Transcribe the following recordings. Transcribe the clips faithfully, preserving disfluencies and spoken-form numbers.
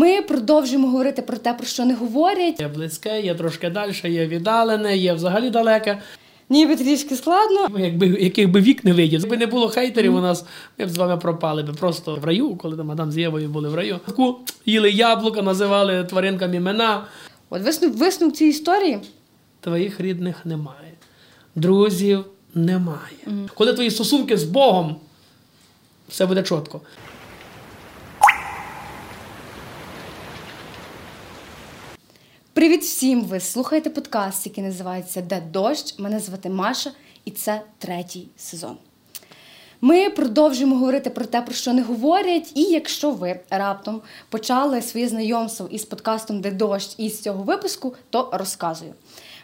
Ми продовжуємо говорити про те, про що не говорять. Є близьке, є трошки далі, є віддалене, є взагалі далеке. Ніби трішки складно. Ми, якби, яких би вік не видів, якби не було хейтерів у нас, ми б з вами пропали би просто в раю, коли там Адам з Євою були в раю. Їли яблука, називали тваринкам імена. От висновок, висновок цієї історії? Твоїх рідних немає, друзів немає. Mm. Коли твої стосунки з Богом, все буде чітко. Привіт всім! Ви слухаєте подкаст, який називається «Де дощ». Мене звати Маша, і це третій сезон. Ми продовжуємо говорити про те, про що не говорять. І якщо ви раптом почали своє знайомство із подкастом «Де дощ» із цього випуску, то розказую.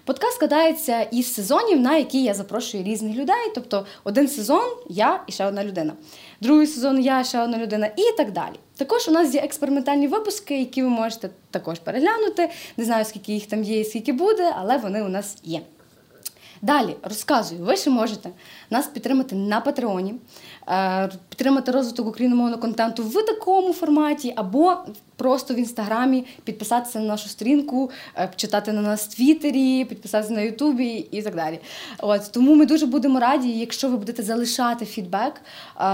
Подкаст складається із сезонів, на які я запрошую різних людей. Тобто один сезон – я і ще одна людина. Другий сезон – я і ще одна людина і так далі. Також у нас є експериментальні випуски, які ви можете також переглянути. Не знаю, скільки їх там є і скільки буде, але вони у нас є. Далі, розказую, ви ще можете нас підтримати на Патреоні, підтримати розвиток україномовного контенту в такому форматі, або просто в Інстаграмі підписатися на нашу сторінку, читати на нас в Твіттері, підписатися на Ютубі і так далі. От, тому ми дуже будемо раді, якщо ви будете залишати фідбек,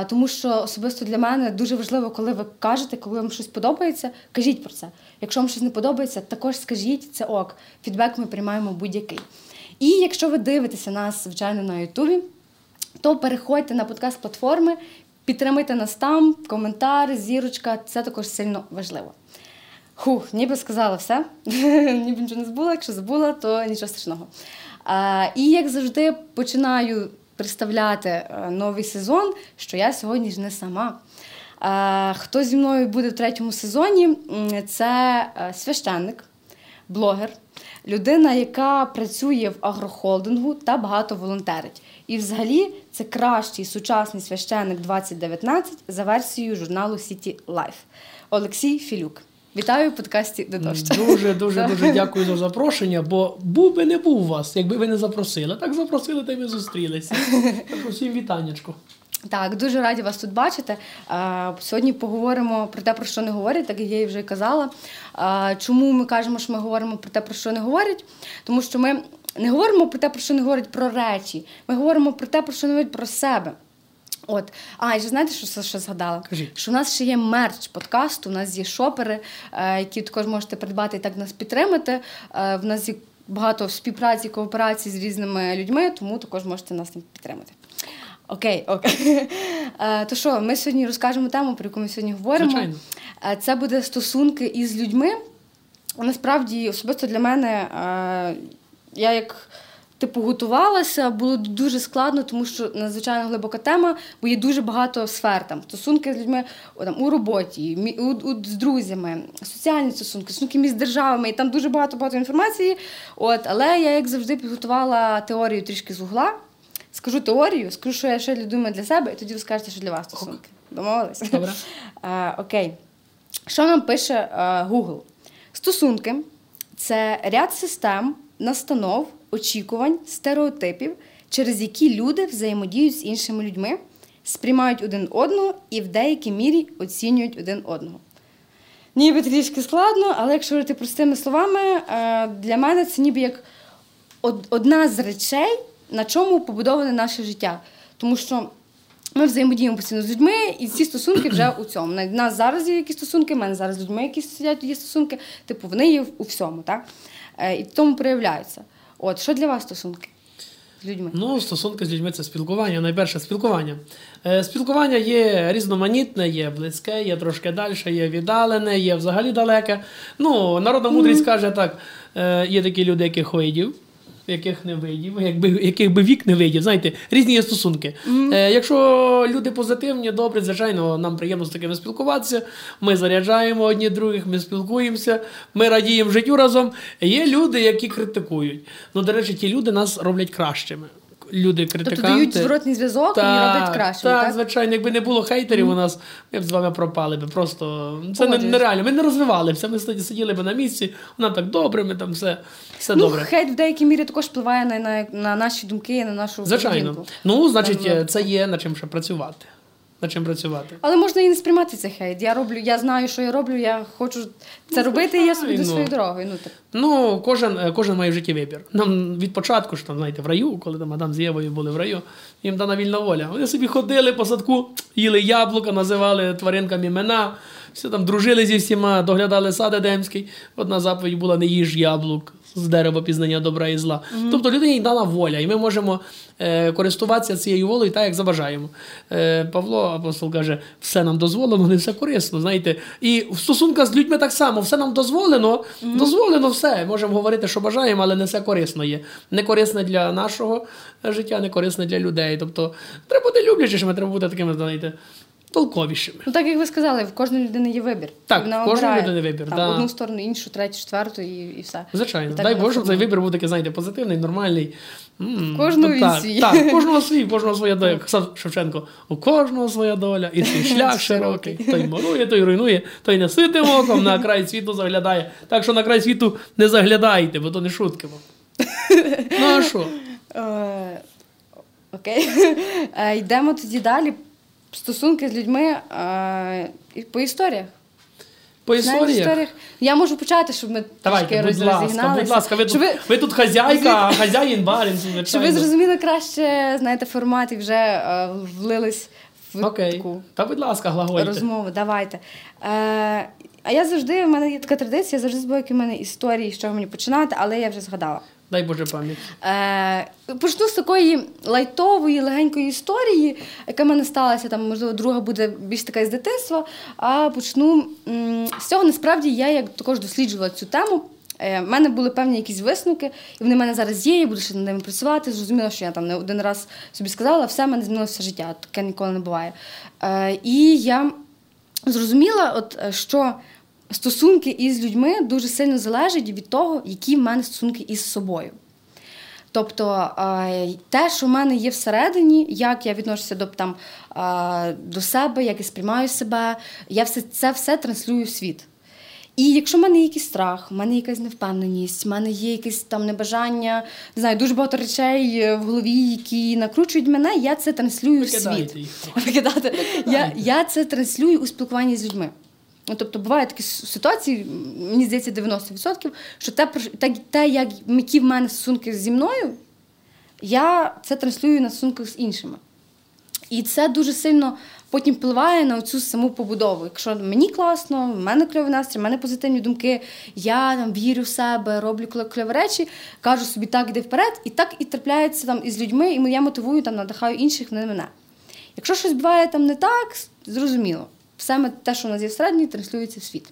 тому що особисто для мене дуже важливо, коли ви кажете, коли вам щось подобається, кажіть про це. Якщо вам щось не подобається, також скажіть, це ок. Фідбек ми приймаємо будь-який. І якщо ви дивитеся нас, звичайно, на Ютубі, то переходьте на подкаст-платформи, підтримайте нас там, коментар, зірочка, це також сильно важливо. Хух, ніби сказала все, ніби нічого не забула, якщо забула, то нічого страшного. А, і як завжди починаю представляти новий сезон, що я сьогодні ж не сама. А, хто зі мною буде в третьому сезоні, це священник, блогер, людина, яка працює в агрохолдингу та багато волонтерить. І взагалі це кращий сучасний священник двадцять дев'ятнадцять за версією журналу City Life. Олексій Філюк. Вітаю в подкасті «Де дощ». Дуже-дуже-дуже дякую за запрошення, бо був би не був вас, якби ви не запросили. Так запросили, та й ми зустрілися. Так, всім вітаннячко. Так, дуже раді вас тут бачити. Сьогодні поговоримо про те, про що не говорять, так як я вже і казала. Чому ми кажемо, що ми говоримо про те, про що не говорять? Тому що ми не говоримо про те, про що не говорять, про речі. Ми говоримо про те, про що не говорять, про себе. От. А, і знаєте, що ще згадала? Кажіть. Що в нас ще є мерч подкасту, у нас є шопери, які також можете придбати і так нас підтримати. В нас є багато співпраці, кооперації з різними людьми, тому також можете нас підтримати. Окей, окей. То що, ми сьогодні розкажемо тему, про яку ми сьогодні говоримо. Звичайно. Це буде стосунки із людьми. Насправді, особисто для мене, я як типу готувалася, було дуже складно, тому що надзвичайно глибока тема, бо є дуже багато сфер. Там, стосунки з людьми там, у роботі, у, у, з друзями, соціальні стосунки, стосунки між державами, і там дуже багато-багато інформації. От, але я, як завжди, підготувала теорію трішки з угла. Скажу теорію, скажу, що я ще думаю для себе, і тоді ви скажете, що для вас стосунки. Домовились? Добре. А, окей. Що нам пише а, Google? Стосунки – це ряд систем, настанов, очікувань, стереотипів, через які люди взаємодіють з іншими людьми, сприймають один одного і в деякій мірі оцінюють один одного. Ніби трішки складно, але якщо говорити простими словами, а, для мене це ніби як одна з речей, на чому побудоване наше життя. Тому що ми взаємодіємо постійно з людьми, і ці стосунки вже у цьому. У нас зараз є якісь стосунки, в мене зараз з людьми, які сидять, є стосунки. Типу, вони є у всьому, так? І в тому проявляються. От, що для вас стосунки з людьми? Ну, стосунки з людьми – це спілкування, найперше спілкування. Спілкування є різноманітне, є близьке, є трошки далі, є віддалене, є взагалі далеке. Ну, народна мудрість mm-hmm. каже так, є такі люди, яких видів, яких не видів, якби, яких би вік не видів. Знаєте, різні є стосунки. Mm-hmm. Е, якщо люди позитивні, добрі, звичайно, нам приємно з такими спілкуватися, ми заряджаємо одні других, ми спілкуємося, ми радіємо життю разом. Є люди, які критикують. Ну, до речі, ті люди нас роблять кращими. Люди-критиканти. Тобто дають зворотний зв'язок та, і роблять краще. Так, так, звичайно. Якби не було хейтерів mm. у нас, ми б з вами пропали би. Просто це не, нереально. Ми не розвивалися. Ми сиділи б на місці. Нам так добре, ми там все, все ну, добре. Ну, хейт в деякій мірі також впливає на, на, на наші думки, на нашу поведінку. Звичайно. Ну, значить, це є над чим ще працювати. над чим працювати. Але можна і не сприймати цей хейт. Я роблю, я знаю, що я роблю, я хочу це робити, і я собі до своєї дороги. Ну, так. Ну, кожен, кожен має в житті вибір. Нам від початку, що там, знаєте, в раю, коли там Адам з Євою були в раю, їм дана вільна воля. Вони собі ходили по садку, їли яблука, називали тваринкам імена, все там дружили зі всіма, доглядали сад Едемський. Одна заповідь була: не їж яблук з дерева пізнання добра і зла. Mm-hmm. Тобто людині дана воля, і ми можемо е, користуватися цією волею так, як забажаємо. Е, Павло, апостол, каже, все нам дозволено, не все корисно, знаєте. І в стосунках з людьми так само, все нам дозволено, mm-hmm. дозволено все. Можемо говорити, що бажаємо, але не все корисно є. Не корисне для нашого життя, не корисне для людей. Тобто треба бути люблячими, треба бути такими, знаєте, толковішими. Ну, так, як ви сказали, в кожної людини є вибір. Так, в кожної людини вибір. Там, да. Одну сторону, іншу, третю, четверту і, і все. Звичайно. І так, дай Боже, щоб цей вибір був такий, знаєте, позитивний, нормальний. В кожного він свій. Так, в кожного свій, в кожного своя доля. Казав Шевченко, у кожного своя доля, і свій шлях широкий. Той морує, той руйнує, той не ситим оком, на край світу заглядає. Так що на край світу не заглядайте, бо то не шутки. Ну, а що? Окей. Йдемо тоді далі. Стосунки з людьми а, по історіях. По історіях? історіях. Я можу почати, щоб ми трошки розігналися. Будь ласка, ви, ви... ви тут хазяйка, а хазяїн барин. Щоб ви зрозуміли краще, знаєте, формат і вже а, влились в Окей. таку Та, будь ласка, глагольте. розмову. Давайте. А, а я завжди, в мене є така традиція, я завжди збираю, які в мене історії, з чого мені починати, але я вже згадала. Дай Боже пам'ять. Е, почну з такої лайтової, легенької історії, яка в мене сталася, там, можливо, друга буде більш така із дитинства, а почну м- з цього. Насправді, я як також досліджувала цю тему. Е, в мене були певні якісь висновки, і вони в мене зараз є, я буду ще над ними працювати. Зрозуміло, що я там не один раз собі сказала, все, в мене змінилося життя, таке ніколи не буває. Е, і я зрозуміла, от, що стосунки із людьми дуже сильно залежать від того, які в мене стосунки із собою. Тобто те, що в мене є всередині, як я відношуся до, там, до себе, як я сприймаю себе, я все, це все транслюю в світ. І якщо в мене є якийсь страх, в мене є якась невпевненість, в мене є якесь там небажання, не знаю, дуже багато речей в голові, які накручують мене, я це транслюю Викидайте в світ. Викидайте. Я, я це транслюю у спілкуванні з людьми. Тобто бувають такі ситуації, мені здається, дев'яносто відсотків, що те, те як які в мене стосунки зі мною, я це транслюю на стосунках з іншими. І це дуже сильно потім впливає на цю саму побудову. Якщо мені класно, в мене кльовий настрій, в мене позитивні думки, я там вірю в себе, роблю кльові речі, кажу собі так, йди вперед, і так і трапляється там із людьми, і я мотивую, там, надихаю інших, не мене. Якщо щось буває там не так, зрозуміло. Саме те, що у нас є всередині, транслюється в світ.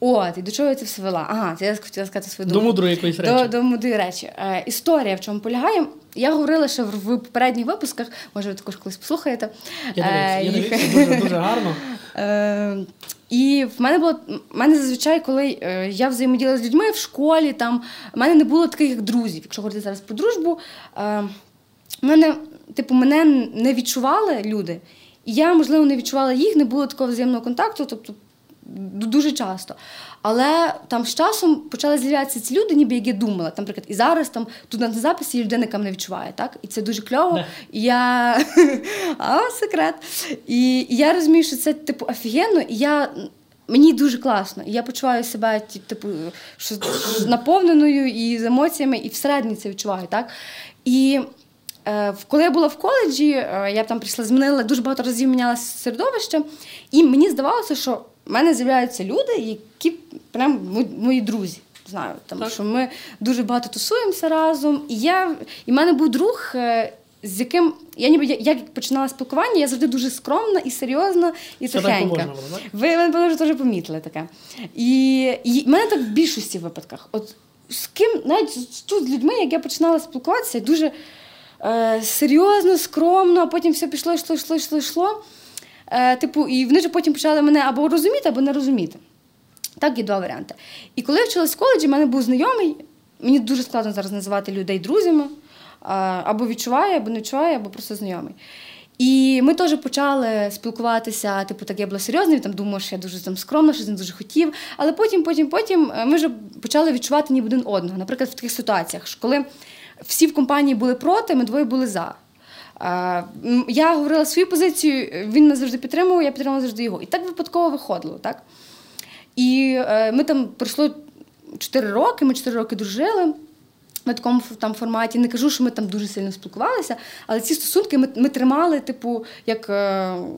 От, і до чого я це все вела? Ага, я хотіла сказати свою думку. До мудрої якоїсь речі. До, до мудрої речі. Е, історія в чому полягає. Я говорила ще в, в попередніх випусках, може ви також колись послухаєте. Я дивився, е, я дивився, дуже гарно. Е, і в мене було, в мене зазвичай, коли я взаємоділа з людьми в школі, там, в мене не було таких друзів, якщо говорити зараз про дружбу. Е, мене, типу, мене не відчували люди, і я, можливо, не відчувала їх, не було такого взаємного контакту, тобто дуже часто. Але там з часом почали з'являтися ці люди, ніби як я думала. Там, наприклад, і зараз там, тут на записі є людина, яка мене відчуває, так? І це дуже кльово. Не. І я... а, секрет. І, і я розумію, що це, типу, офігенно. І я... мені дуже класно. І я почуваю себе, типу, що... наповненою і з емоціями, і всередині це відчуваю, так? І... коли я була в коледжі, я б там прийшла, змінила, дуже багато разів мінялася середовище, і мені здавалося, що в мене з'являються люди, які прям мої друзі. Знаю, там, що ми дуже багато тусуємося разом. І я, і в мене був друг, з яким, я ніби, як починала спілкування, я завжди дуже скромна і серйозна, і це тихенька. Ви, мене теж помітили таке. І, і в мене так в більшості випадках. От з ким, навіть тут з людьми, як я починала спілкуватися, дуже серйозно, скромно, а потім все пішло, йшло, йшло, йшло, йшло. Е, типу, і вони ж потім почали мене або розуміти, або не розуміти. Так, є два варіанти. І коли я вчилась в коледжі, в мене був знайомий, мені дуже складно зараз називати людей друзями, або відчуваю, або не відчуваю, або просто знайомий. І ми теж почали спілкуватися, типу, так я була серйозна, він там думав, що я дуже там скромна, що він дуже хотів, але потім, потім, потім ми вже почали відчувати ніби один одного, наприклад, в таких ситуаціях, що коли всі в компанії були проти, ми двоє були за. Я говорила свою позицію, він нас завжди підтримував, я підтримувала завжди його. І так випадково виходило. Так? І ми там пройшло чотири роки, ми чотири роки дружили на такому там форматі. Не кажу, що ми там дуже сильно спілкувалися, але ці стосунки ми, ми тримали, типу, як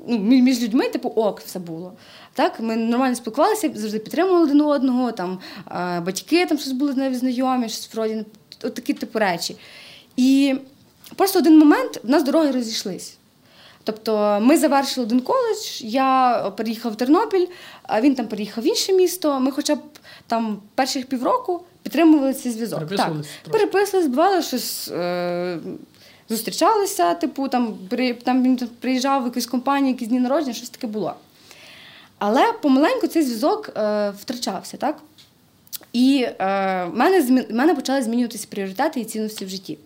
ну, між людьми, типу, ок, все було. Так, ми нормально спілкувалися, завжди підтримували один одного, там батьки там щось були навіть знайомі, щось вроді, от такі типу речі. І просто один момент в нас дороги розійшлись. Тобто ми завершили один коледж, я переїхала в Тернопіль, а він там переїхав в інше місто. Ми хоча б там перших півроку підтримували цей зв'язок. Переписувалися? Так. Переписувалися, бувало, щось е- зустрічалися, типу, там, при, там він приїжджав в якусь компанію, якісь дні народження, щось таке було. Але помаленьку цей зв'язок е- втрачався, так? І в е- мене, мене почали змінюватися пріоритети і цінності в житті.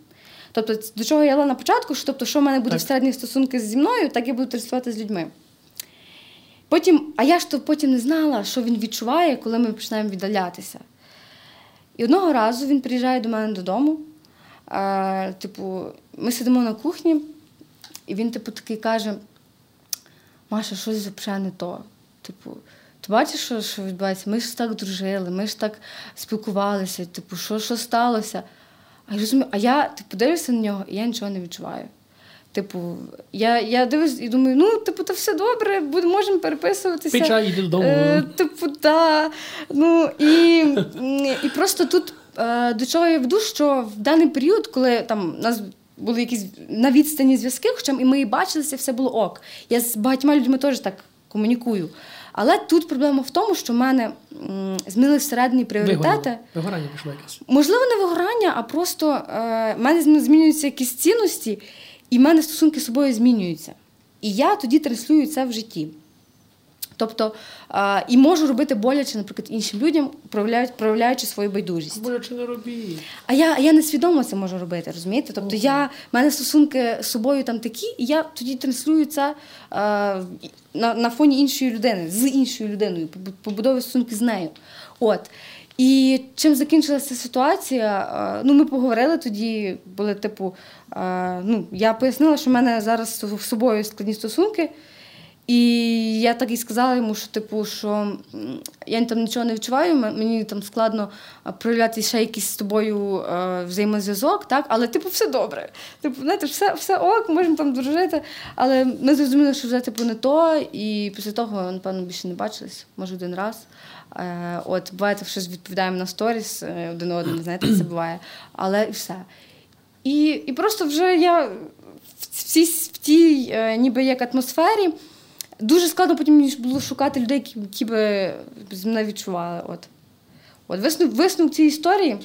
Тобто, до чого я йшла на початку, що, тобто, що в мене будуть всередні стосунки зі мною, так я буду працювати з людьми. Потім, а я ж то потім не знала, що він відчуває, коли ми починаємо віддалятися. І одного разу він приїжджає до мене додому, е, типу, ми сидимо на кухні, і він типу, такий каже: Маша, щось взагалі не то. Типу, ти бачиш, що, що відбувається? Ми ж так дружили, ми ж так спілкувалися, типу, що, що сталося? А я розумію, а я типу, дивлюся на нього, і я нічого не відчуваю. Типу, я, я дивлюся і думаю, ну, типу, то все добре, будемо, можемо переписуватися. Пий чай, йди додому. Е, типу, так. Да. Ну, і, і просто тут е, до чого я веду, що в даний період, коли там у нас були якісь на відстані зв'язки, хоча і ми і бачилися, все було ок. Я з багатьма людьми теж так комунікую. Але тут проблема в тому, що в мене змінилися всередині пріоритети. Вигоріло. Вигорання пішло якесь. Можливо, не вигорання, а просто е, в мене змінюються якісь цінності, і в мене стосунки з собою змінюються. І я тоді транслюю це в житті. Тобто, е, і можу робити боляче, наприклад, іншим людям, проявляючи, проявляючи свою байдужість. Боляче не робіть. А я, я несвідомо це можу робити, розумієте? Тобто, okay. я, в мене стосунки з собою там такі, і я тоді транслюю це е, на, на фоні іншої людини, з іншою людиною, побудовую стосунки з нею. От. І чим закінчилася ситуація, е, ну, ми поговорили тоді, були, типу, е, ну, я пояснила, що в мене зараз з собою складні стосунки. І я так і сказала йому, що типу, що я там нічого не відчуваю, мені там складно проявляти ще якийсь з тобою е, взаємозв'язок, так? Але типу, все добре. Типу, знаєте, все, все ок, можемо там дружити. Але ми зрозуміли, що вже типу не то, і після того, напевно, більше не бачились, може один раз. Е, от буває, то щось відповідаємо на сторіс один одному, знаєте, це буває. Але і все. І, і просто вже я в цій, в тій е, ніби як атмосфері. Дуже складно потім було шукати людей, які б мене відчували. От. От висновок, висновок цієї історії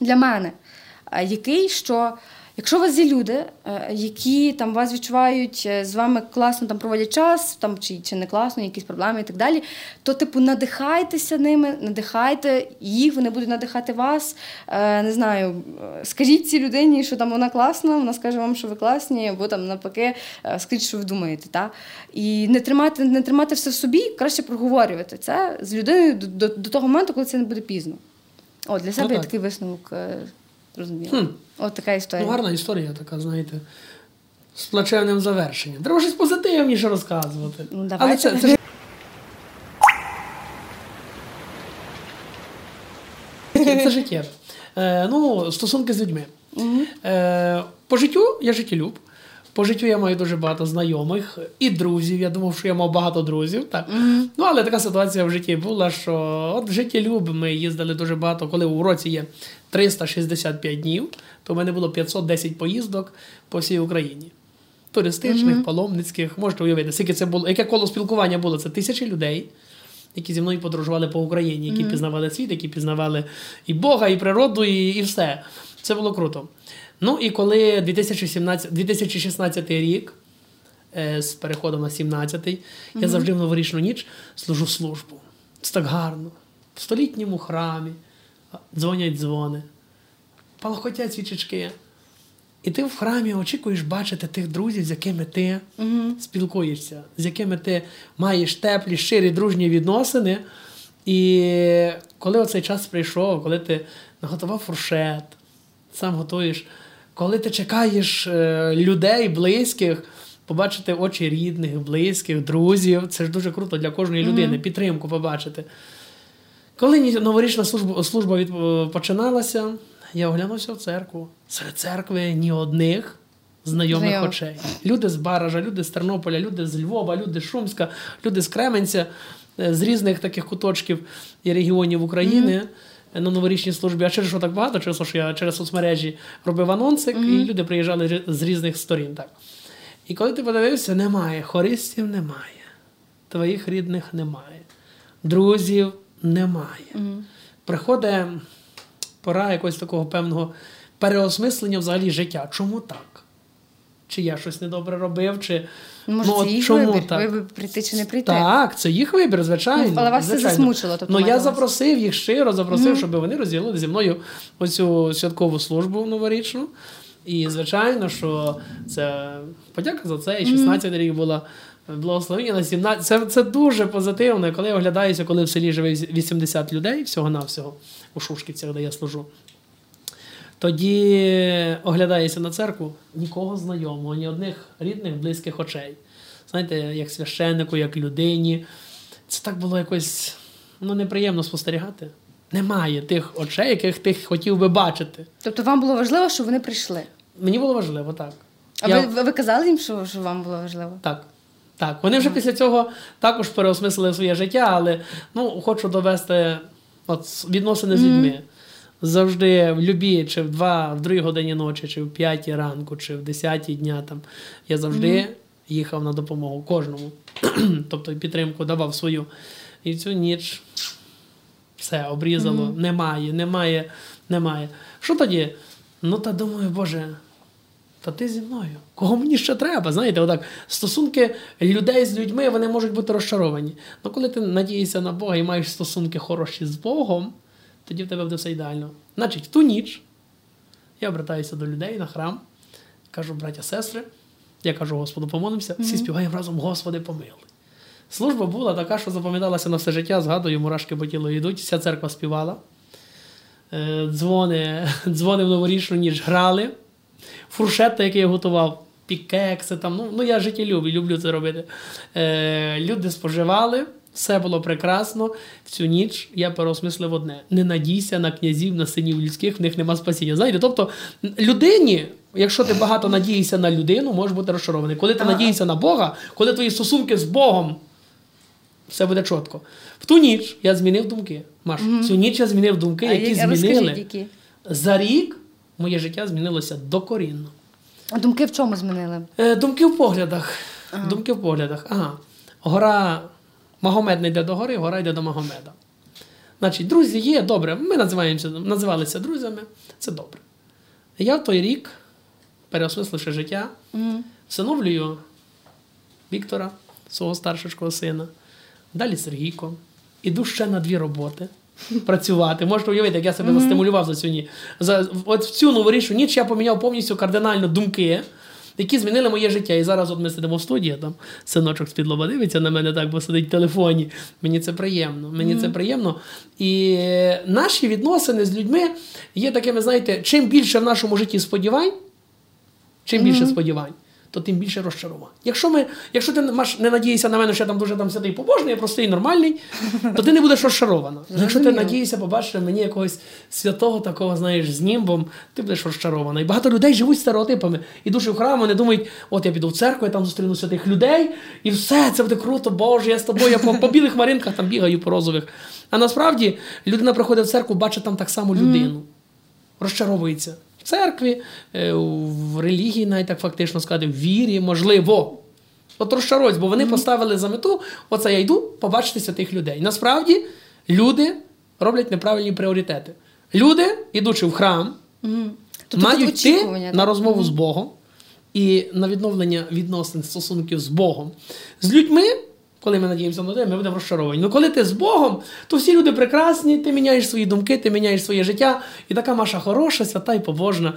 для мене який, що якщо у вас є люди, які там, вас відчувають, з вами класно там, проводять час, там, чи, чи не класно, якісь проблеми і так далі, то типу, надихайтеся ними, надихайте їх, вони будуть надихати вас. Не знаю, скажіть цій людині, що там вона класна, вона скаже вам, що ви класні, або там навпаки, скажіть, що ви думаєте. Та? І не тримати, не тримати все в собі, краще проговорювати це з людиною до, до, до того моменту, коли це не буде пізно. О, для себе ну, так. Я такий висновок. Хм. От така історія. Ну, гарна історія така, знаєте, з плачевним завершенням. Треба щось позитивніше розказувати. Ну, давай. Це, це... це життя. Е, ну, стосунки з людьми. Угу. Е, по життю я життєлюб. По життю я маю дуже багато знайомих і друзів. Я думав, що я мав багато друзів. Так. Mm-hmm. Ну, але така ситуація в житті була, що от життєлюб ми їздили дуже багато. Коли у році є триста шістдесят п'ять днів, то в мене було п'ятсот десять поїздок по всій Україні. Туристичних, mm-hmm. паломницьких. Можете уявити, скільки це було, яке коло спілкування було. Це тисячі людей, які зі мною подорожували по Україні, які mm-hmm. пізнавали світ, які пізнавали і Бога, і природу, і, і все. Це було круто. Ну і коли дві тисячі шістнадцятий рік, е, з переходом на сімнадцятий, mm-hmm. я завжди в новорічну ніч служу службу. Це так гарно. В столітньому храмі дзвонять дзвони, палахотять свічечки. І ти в храмі очікуєш бачити тих друзів, з якими ти mm-hmm. спілкуєшся, з якими ти маєш теплі, щирі, дружні відносини. І коли оцей час прийшов, коли ти наготував фуршет, сам готуєш коли ти чекаєш людей, близьких, побачити очі рідних, близьких, друзів, це ж дуже круто для кожної людини, mm-hmm. підтримку побачити. Коли новорічна служба, служба від, починалася, я оглянувся в церкву. Серед церкви ні одних знайомих Зайом. очей. Люди з Баража, люди з Тернополя, люди з Львова, люди з Шумська, люди з Кременця, з різних таких куточків і регіонів України. Mm-hmm. На новорічній службі, а через що так багато, через що я через соцмережі робив анонсик, mm-hmm. і люди приїжджали з різних сторін. Так. І коли ти подивився, немає, хористів немає, твоїх рідних немає, друзів немає. Mm-hmm. Приходить пора якогось такого певного переосмислення взагалі життя. Чому так? Чи я щось недобре робив, чи... Може, ну, це їх чому вибір, так? вибір прийти чи не прийти. Так, це їх вибір, звичайно. Ну, але вас звичайно. Це засмучило. Тобто, ну, я запросив їх щиро, запросив, mm-hmm. щоб вони розділили зі мною оцю святкову службу новорічну. І, звичайно, що це подяка за це, і шістнадцятий mm-hmm. рік була благословення, на сімнадцятий. Це, це дуже позитивно, коли я оглядаюся, коли в селі живе вісімдесят людей, всього-навсього, у Шушківцях, де я служу. Тоді оглядаєшся на церкву, нікого знайомого, ні одних рідних, близьких очей. Знаєте, як священнику, як людині. Це так було якось, ну, неприємно спостерігати. Немає тих очей, яких ти хотів би бачити. Тобто вам було важливо, щоб вони прийшли? Мені було важливо, так. А Я... ви, ви казали їм, що, що вам було важливо? Так. Так. Вони вже ага. після цього також переосмислили своє життя, але, ну, хочу довести от, відносини mm-hmm. з людьми. Завжди в любі, чи в два, в другій годині ночі, чи в п'ятій ранку, чи в десятій дня, там, я завжди mm-hmm. їхав на допомогу кожному. Тобто підтримку давав свою. І цю ніч все, обрізало. Mm-hmm. Немає, немає, немає. Що тоді? Ну, та думаю, Боже, та ти зі мною. Кого мені ще треба? Знаєте, отак, стосунки людей з людьми, вони можуть бути розчаровані. Ну, коли ти надієшся на Бога і маєш стосунки хороші з Богом, тоді в тебе буде все ідеально. Значить, в ту ніч я обертаюся до людей на храм, кажу, браття, сестри, я кажу, Господу, помолимося, mm-hmm. всі співаємо разом, Господи, помилуй. Служба була така, що запам'яталася на все життя, згадую, мурашки по тілу йдуть, вся церква співала, дзвони, дзвони в новорічну ніч грали, фуршет, який я готував, пікекси, там, ну, ну я життєлюбий, люблю це робити. Люди споживали. Все було прекрасно. В цю ніч я переосмислив одне. Не надійся на князів, на синів людських, в них нема спасіння. Знаєте, тобто людині, якщо ти багато надієшся на людину, можеш бути розчарований. Коли ти ага. надієшся на Бога, коли твої стосунки з Богом, все буде чітко. В ту ніч я змінив думки. Маш, угу. в цю ніч я змінив думки, а які я, змінили. Які? За рік моє життя змінилося докорінно. А думки в чому змінили? Е, думки в поглядах. Ага. Думки в поглядах. Ага. Гора... Магомед не йде до гори, гора йде до Магомеда. Значить, друзі є, добре, ми називаємося, називалися друзями, це добре. Я в той рік, переосмисливши життя, mm-hmm. всиновлюю Віктора, свого старшого сина, далі Сергійко, іду ще на дві роботи працювати. Можете уявити, як я себе mm-hmm. застимулював за цю ніч. За, от в цю новорічну ніч я поміняв повністю кардинально думки, які змінили моє життя. І зараз от ми сидимо в студії, там синочок з-під лоба дивиться на мене так, бо сидить в телефоні. Мені це приємно, мені mm. це приємно. І наші відносини з людьми є такими, знаєте, чим більше в нашому житті сподівань, чим mm-hmm. більше сподівань, то тим більше розчарувань. Якщо, ми, якщо ти Маш, не надієшся на мене, що я там дуже там сидий побожний, я простий, нормальний, то ти не будеш розчарована. Якщо ти надієшся побачити мені якогось святого такого, знаєш, з німбом, ти будеш розчарована. І багато людей живуть стереотипами. Ідуть в храм, вони думають, от я піду в церкву, я там зустріну святих людей, і все, це буде круто, Боже, я з тобою, я по, по білих маринках там бігаю, по розових. А насправді, людина приходить в церкву, бачить там так само людину. Розчаровується. В церкві, в релігії, навіть так фактично сказати, в вірі, можливо. От розчаруюсь, бо вони mm-hmm. поставили за мету, оце я йду побачитися тих людей. Насправді, люди роблять неправильні пріоритети. Люди, ідучи в храм, mm-hmm. мають йти на розмову mm-hmm. з Богом і на відновлення відносин, стосунків з Богом. З людьми, коли ми надіємося на людей, ми будемо розчаровані. Ну коли ти з Богом, то всі люди прекрасні, ти міняєш свої думки, ти міняєш своє життя. І така Маша хороша, свята і побожна.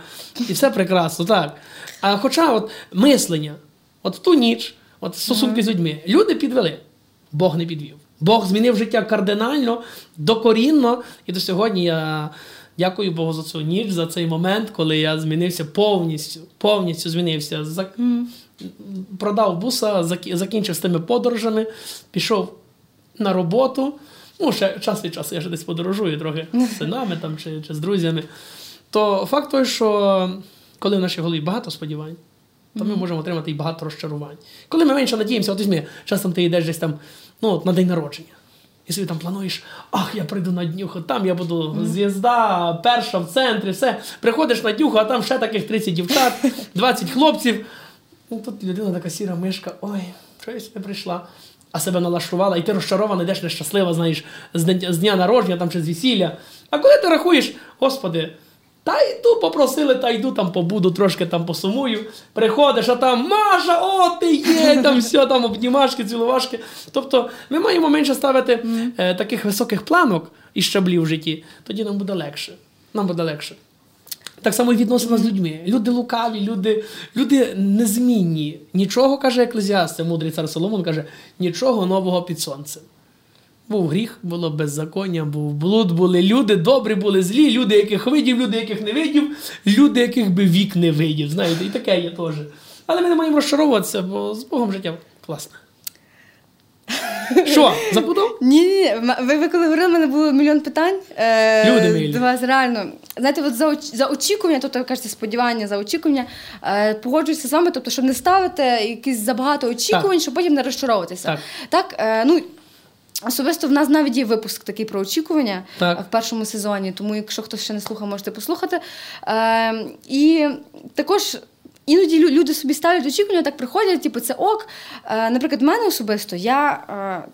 І все прекрасно, так. А хоча от мислення, от в ту ніч, от стосунки mm-hmm. з людьми, люди підвели, Бог не підвів. Бог змінив життя кардинально, докорінно. І до сьогодні я Дякую Богу за цю ніч, за цей момент, коли я змінився повністю, повністю змінився. Продав буса, закінчив з тими подорожами, пішов на роботу. Ну, ще час від часу я ще десь подорожую трохи з синами там, чи, чи з друзями. То факт той, що коли в нашій голові багато сподівань, то ми можемо отримати і багато розчарувань. Коли ми менше надіємося, от візьми, часом ти йдеш десь там, ну, от на день народження. І собі там плануєш, ах, я прийду на днюху, там я буду звізда, перша в центрі, все. Приходиш на днюху, а там ще таких тридцять дівчат, двадцять хлопців. Ну, тут людина така сіра мишка, ой, щось не прийшла. А себе налаштувала, і ти розчарована, йдеш нещаслива, знаєш, з дня народження там, чи з весілля. А коли ти рахуєш, господи, та йду, попросили, та йду, там побуду, трошки там посумую. Приходиш, а там Маша, о, ти є, там все, там обнімашки, цілувашки. Тобто ми маємо менше ставити mm. е, таких високих планок і щаблів в житті, тоді нам буде легше. Нам буде легше. Так само і відносина з людьми. Люди лукаві, люди, люди незмінні. Нічого, каже Еклезіаст, мудрий цар Соломон, каже, нічого нового під сонцем. Був гріх, було беззаконня, був блуд, були люди добрі, були злі, люди, яких видів, люди, яких не видів, люди, яких би вік не видів. Знаєте, і таке є теж. Але ми не маємо розчаровуватися, бо з Богом життя класне. Що, забудав? Ні, ви, ви коли говорили, в мене було мільйон питань. Е, Люди милі. До вас реально. Знаєте, от за, за очікування, тобто, кажете, сподівання, за очікування, е, погоджуюся з вами, тобто, щоб не ставити якісь забагато очікувань, так, щоб потім не розчаровуватися. Так, так е, ну, особисто в нас навіть є випуск такий про очікування, так, в першому сезоні, тому якщо хтось ще не слухав, можете послухати. Е, і також... Іноді люди собі ставлять очікування, так приходять, типу, це ок. Наприклад, в мене особисто, я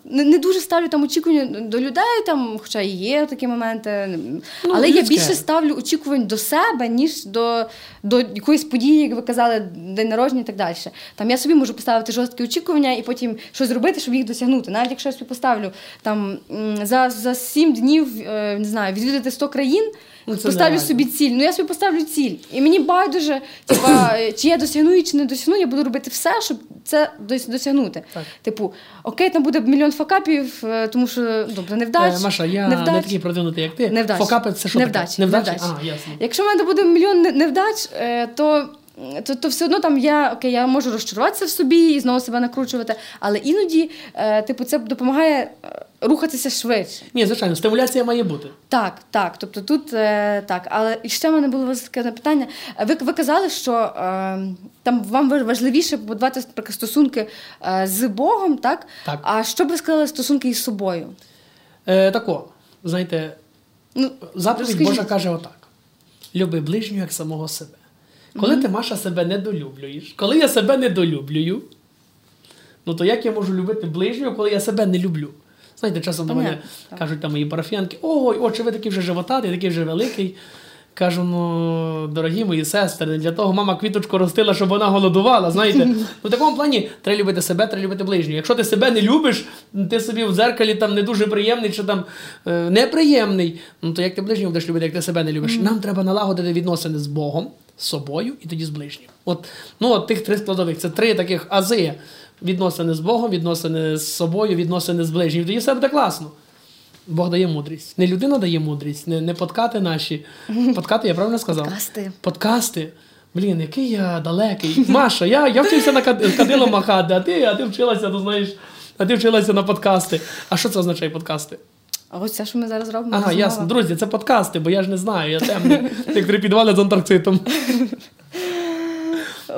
не дуже ставлю там очікування до людей, там, хоча і є такі моменти, ну, але людське. Я більше ставлю очікувань до себе, ніж до, до якоїсь події, як ви казали, день народження і так далі. Там я собі можу поставити жорсткі очікування і потім щось зробити, щоб їх досягнути. Навіть якщо я собі поставлю там, за, за сім днів, не знаю, відвідати сто країн, ну, поставлю собі ціль. Ну, я собі поставлю ціль. І мені байдуже, типа, чи я досягну, чи не досягну, я буду робити все, щоб це досягнути. Так. Типу, окей, там буде мільйон фокапів, тому що, добре, невдач. Е, Маша, я невдач. Не такий продвинутий, як ти. Невдач. Фокапи – це що невдач. Таке? Невдач. Невдач. А, ясно. Якщо в мене буде мільйон невдач, то, то, то все одно там я, окей, я можу розчаруватися в собі і знову себе накручувати, але іноді, типу, це допомагає рухатися швидше. Ні, звичайно, стимуляція має бути. Так, так. Тобто тут е, так. Але ще в мене було таке питання. Ви, ви казали, що е, там вам важливіше побудувати стосунки е, з Богом, так? Так. А що б ви сказали стосунки із собою? Е, Тако, знаєте, ну, заповідь Божа каже отак. Люби ближнього, як самого себе. Коли mm-hmm. ти, Маша, себе недолюблюєш, коли я себе недолюблюю, ну то як я можу любити ближнього, коли я себе не люблю? Знаєте, часом до мене кажуть там мої парафіянки, ой, отче, ви такий вже животатий, такий вже великий. Кажу, ну, дорогі мої сестри, не для того мама квіточку ростила, щоб вона голодувала, знаєте. В такому плані треба любити себе, треба любити ближнього. Якщо ти себе не любиш, ти собі в дзеркалі там не дуже приємний чи там е, неприємний, ну то як ти ближнього будеш любити, як ти себе не любиш? Mm. Нам треба налагодити відносини з Богом, з собою і тоді з ближнім. От, ну, от тих три складових, це три таких ази. Відносини з Богом, відносини з собою, відносини з ближнім. Тоді все буде класно. Бог дає мудрість. Не людина дає мудрість, не, не подкати наші. Подкати, я правильно сказав? Подкасти. Подкасти. Блін, який я далекий. Маша, я, я вчився на кадило махати, а ти, а ти вчилася, то знаєш, а ти вчилася на подкасти. А що це означає подкасти? А ось це, що ми зараз робимо. Ага, ясно. Друзі, це подкасти, бо я ж не знаю. Я темний, як три підвали з антарктитом.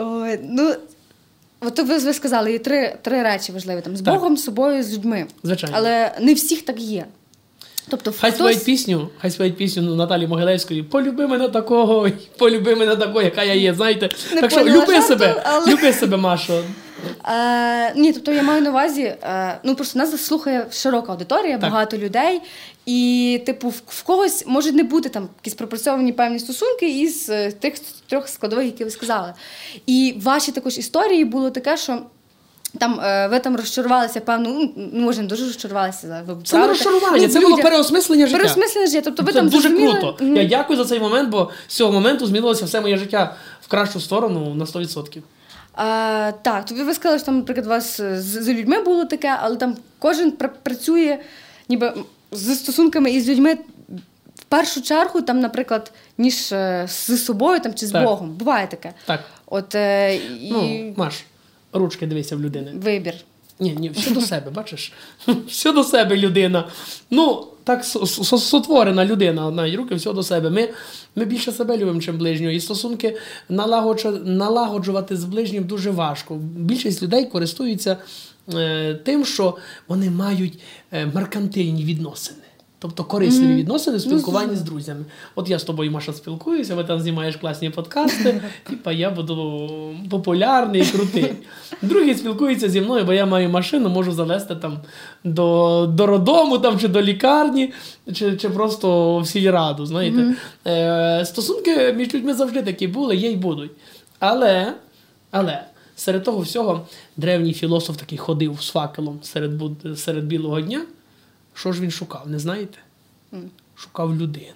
Ой, ну... От ви, ви сказали, є три, три речі важливі. Там, з так. Богом, з собою, з людьми. Звичайно. Але не всіх так є. Тобто, хай хтось... співають пісню, хай співають пісню Наталі Могилевської «Полюби мене такого, полюби мене такого, яка я є». Знаєте? Не так що люби жарту, себе, але... люби себе, Машо. Е, ні, тобто я маю на увазі, е, ну просто нас слухає широка аудиторія, так, багато людей. І, типу, в, в когось може не бути там якісь пропрацьовані певні стосунки із е, тих трьох складових, які ви сказали. І ваші також історії було таке, що там е, ви там розчарувалися, певно, ну, може, не дуже розчарувалися. Ви це не розчарування, це було переосмислення життя. Переосмислення життя, тобто ви це там дуже зрозуміли... круто. Mm-hmm. Я дякую за цей момент, бо з цього моменту змінилося все моє життя в кращу сторону на сто відсотків. А, так, тобі ви сказали, що там, наприклад, у вас з, з людьми було таке, але там кожен пр- працює ніби з стосунками із людьми першу чергу, там, наприклад, ніж з собою там, чи з так. Богом. Буває таке. Так. От, е, і... Ну, Маш, ручки дивися в людини. Вибір. Ні, ні, все до себе, бачиш? Все до себе людина. Ну, так сотворена людина, одна й руки, все до себе. Ми, ми більше себе любимо, ніж ближнього. І стосунки налагоджувати з ближнім дуже важко. Більшість людей користуються е, тим, що вони мають е, меркантильні відносини. Тобто корисливі mm-hmm. відносини, спілкування mm-hmm. з друзями. От я з тобою, Маша, спілкуюся, ви там знімаєш класні подкасти, типа я буду популярний, крутий. Другі спілкуються зі мною, бо я маю машину, можу завести там до, до роддому там, чи до лікарні, чи, чи просто в сільраду, знаєте. Mm-hmm. Е, стосунки між людьми завжди такі були, є й будуть. Але, але, серед того всього, древній філософ такий ходив з факелом серед, серед білого дня. Що ж він шукав, не знаєте? Mm. Шукав людину.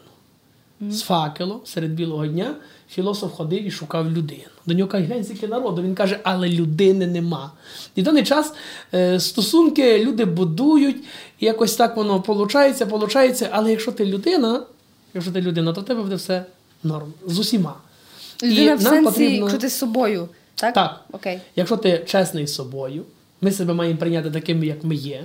Mm. З факелом серед білого дня філософ ходив і шукав людину. До нього каже, глянь, скільки народу. Він каже, але людини нема. І в даний час стосунки люди будують, і якось так воно виходить, виходить. Але якщо ти людина, якщо ти людина, то в тебе буде все норм. З усіма. Людина і в сенсі, потрібно... якщо ти з собою, так? Так. Okay. Якщо ти чесний з собою, ми себе маємо прийняти такими, як ми є.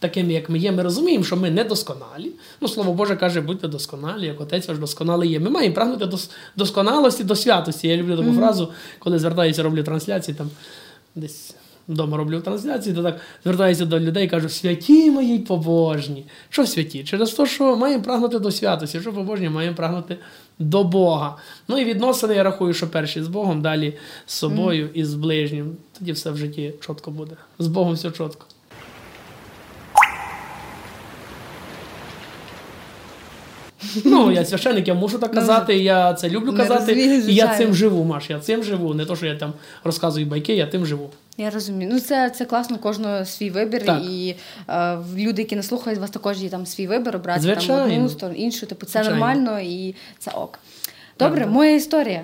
Такими, як ми є, ми розуміємо, що ми недосконалі. Ну, Слово Боже каже, будьте досконалі, як Отець ваш досконалий є. Ми маємо прагнути до досконалості, до святості. Я люблю таку mm-hmm. фразу, коли звертаюся, роблю трансляції, там десь вдома роблю трансляції, то так звертаюся до людей і кажу, святі мої побожні. Що святі? Через те, що маємо прагнути до святості, що побожні, маємо прагнути до Бога. Ну і відносини, я рахую, що перші з Богом, далі з собою mm-hmm. і з ближнім. Тоді все в житті чітко буде. З Богом все чітко. Ну, я священник, я мушу так казати, я це люблю казати, і я цим живу, Маш, я цим живу, не то, що я там розказую байки, я тим живу. Я розумію. Ну, це, це класно, кожного свій вибір, так. І е, люди, які не слухають вас, також є там свій вибір, обрати Звичайно. Там одну сторону, іншу, типу, це Звичайно. Нормально, і це ок. Добре, так, моя історія.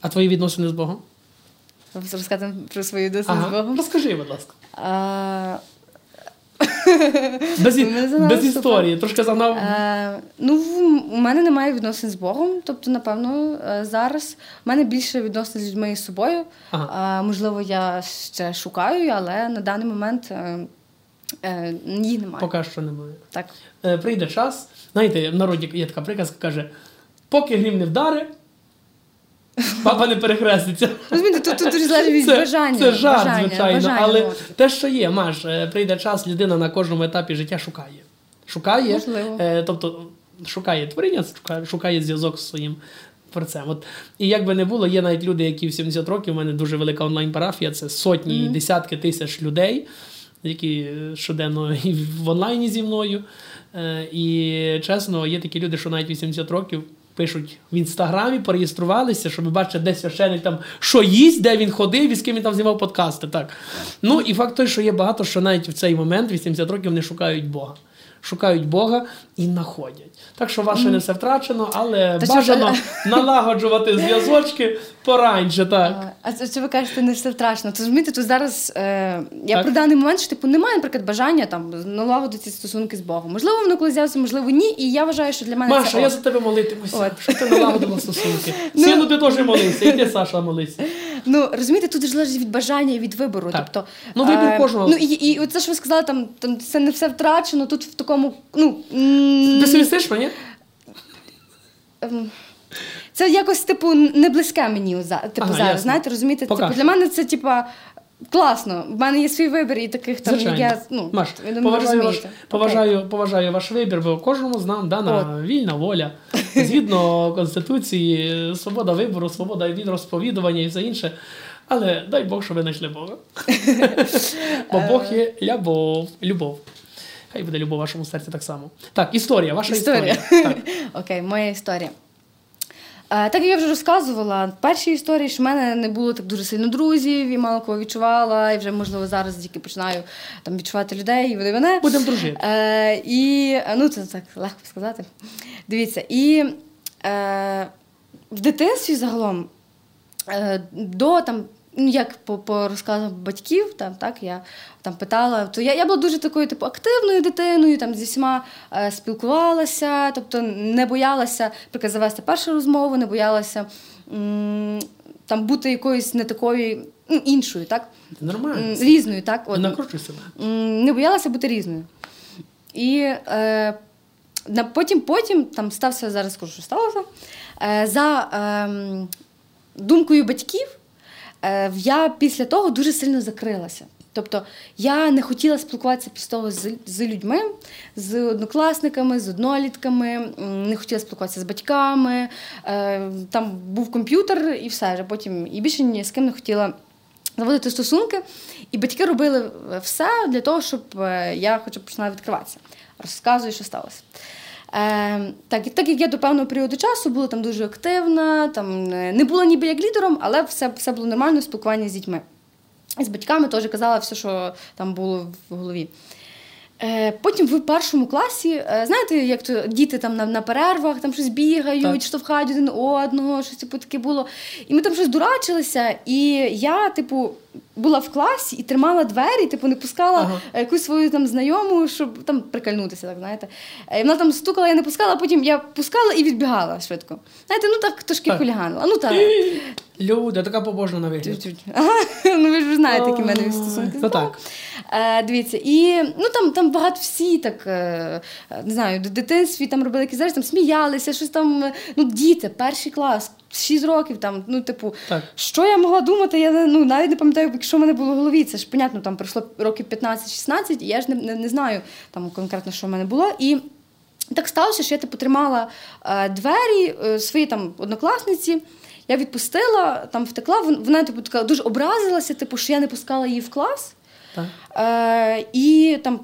А твої відносини з Богом? Розказати про свої відносини ага. з Богом? Розкажи, будь ласка. А... Без, без історії, трошки занав... Е, ну, у мене немає відносин з Богом, тобто, напевно, зараз. У мене більше відносин з людьми і з собою. Ага. Е, можливо, я ще шукаю, але на даний момент е, е, їх немає. Поки що немає. Так. Е, прийде час, знаєте, в народі є така приказка, каже, поки грім не вдари, папа не перехреститься. Розумієте, тут, тут дуже залежить від бажання. Це жарт, бажання, звичайно, бажання, але може. Те, що є, Маш, прийде час, людина на кожному етапі життя шукає. Шукає, Можливо. Е, тобто шукає творіння, шукає, шукає зв'язок з своїм творцем. От. І як би не було, є навіть люди, які в сімдесят років, у мене дуже велика онлайн-парафія, це сотні і mm-hmm. десятки тисяч людей, які щоденно і в онлайні зі мною. Е, і чесно, є такі люди, що навіть вісімдесят років пишуть в інстаграмі, пореєструвалися, щоб бачити, де священик там, що їсть, де він ходив і з ким він там знімав подкасти. Так. Ну і факт той, що є багато, що навіть в цей момент, вісімдесят років, вони шукають Бога. Шукають Бога і знаходять. Так що ваше mm. не все втрачено, але Та бажано що... налагоджувати зв'язочки пораніше. Так. А, а що ви кажете, не все втрачено? Це розумієте, то зараз е, я так? про даний момент, що типу немає, наприклад, бажання там налагодити ці стосунки з Богом. Можливо, воно коли з'явиться, можливо, ні. І я вважаю, що для мене Маша, це... Маша, я за тебе молитимуся, От. Що ти налагодила стосунки. Сину, ти теж молився, і ти, Саша, молися. Ну, розумієте, тут ж залежить від бажання і від вибору. Так. Тобто, ну, вибір кожного. Ну, і, і оце, що ви сказали, там, там це не все втрачено, тут в такому, ну... М- Песимістично, ні? Це якось, типу, не близьке мені типу, ага, зараз, ясно. Знаєте, розумієте? Типу, для мене це, типа, класно. В мене є свій вибір і таких, там, як я, ну... Маш, я думаю, поважаю, ваш, поважаю, поважаю ваш вибір, бо кожному з нам дана От. Вільна воля. Згідно Конституції, свобода вибору, свобода від розповідування і все інше. Але дай Бог, щоб ви знайшли Бога. Бо Бог є любов. любов. Хай буде любов у вашому серці так само. Так, історія, ваша історія. історія. Так. Окей, моя історія. Так, як я вже розказувала, перші історії, що в мене не було так дуже сильно друзів, і мало кого відчувала, і вже, можливо, зараз тільки починаю там, відчувати людей, і вони мене. Будемо дружити. Е, і, ну, це так легко сказати. Дивіться, і е, в дитинстві загалом е, до там, як по, по розказам батьків, там, так, я там, питала, то я, я була дуже такою типу, активною дитиною, там, зі всіма е, спілкувалася, тобто не боялася, наприклад, завести першу розмову, не боялася м, там, бути якоюсь не такою, іншою, так? Нормально. Різною, так? От. Накручуй себе. Не боялася бути різною. І е, потім, потім, там стався, зараз скажу, що сталося, е, за е, думкою батьків, е, я після того дуже сильно закрилася. Тобто я не хотіла спілкуватися після того з, з людьми, з однокласниками, з однолітками, не хотіла спілкуватися з батьками, е, там був комп'ютер і все, потім і більше ні з ким не хотіла заводити стосунки. І батьки робили все для того, щоб я хоча б починала відкриватися. Розказую, що сталося. Е, так, так як я до певного періоду часу була там дуже активна, там, не була ніби як лідером, але все, все було нормально, спілкування з дітьми. З батьками теж казала все, що там було в голові. Е, потім в першому класі, е, знаєте, як то діти там на, на перервах там щось бігають, так, штовхають один одного, щось типу таке було. І ми там щось дурачилися, і я, типу, була в класі і тримала двері, типу, не пускала ага. якусь свою там знайому, щоб там прикольнутися, так, знаєте. І вона там стукала, я не пускала, а потім я пускала і відбігала швидко. Знаєте, ну так трошки так. хуліганила. Ну так. Люда, така побожна на вигляд. Ага, ну ви ж знаєте, які в мене стосунки. Ну так. Е, дивіться, і ну там, там багато всі так, е, не знаю, в дитинстві там робили якісь зараз, там сміялися, щось там, ну діти, перший клас, шість років там, ну типу, так. що я могла думати, я ну, навіть не пам'ятаю, що в мене було в голові, це ж, понятно, там пройшло років п'ятнадцять-шістнадцять, і я ж не, не, не знаю там конкретно, що в мене було. І так сталося, що я типу тримала е, двері е, своїй там однокласниці, я відпустила, там втекла, вона типу така дуже образилася, типу, що я не пускала її в клас. Так. Е, і там,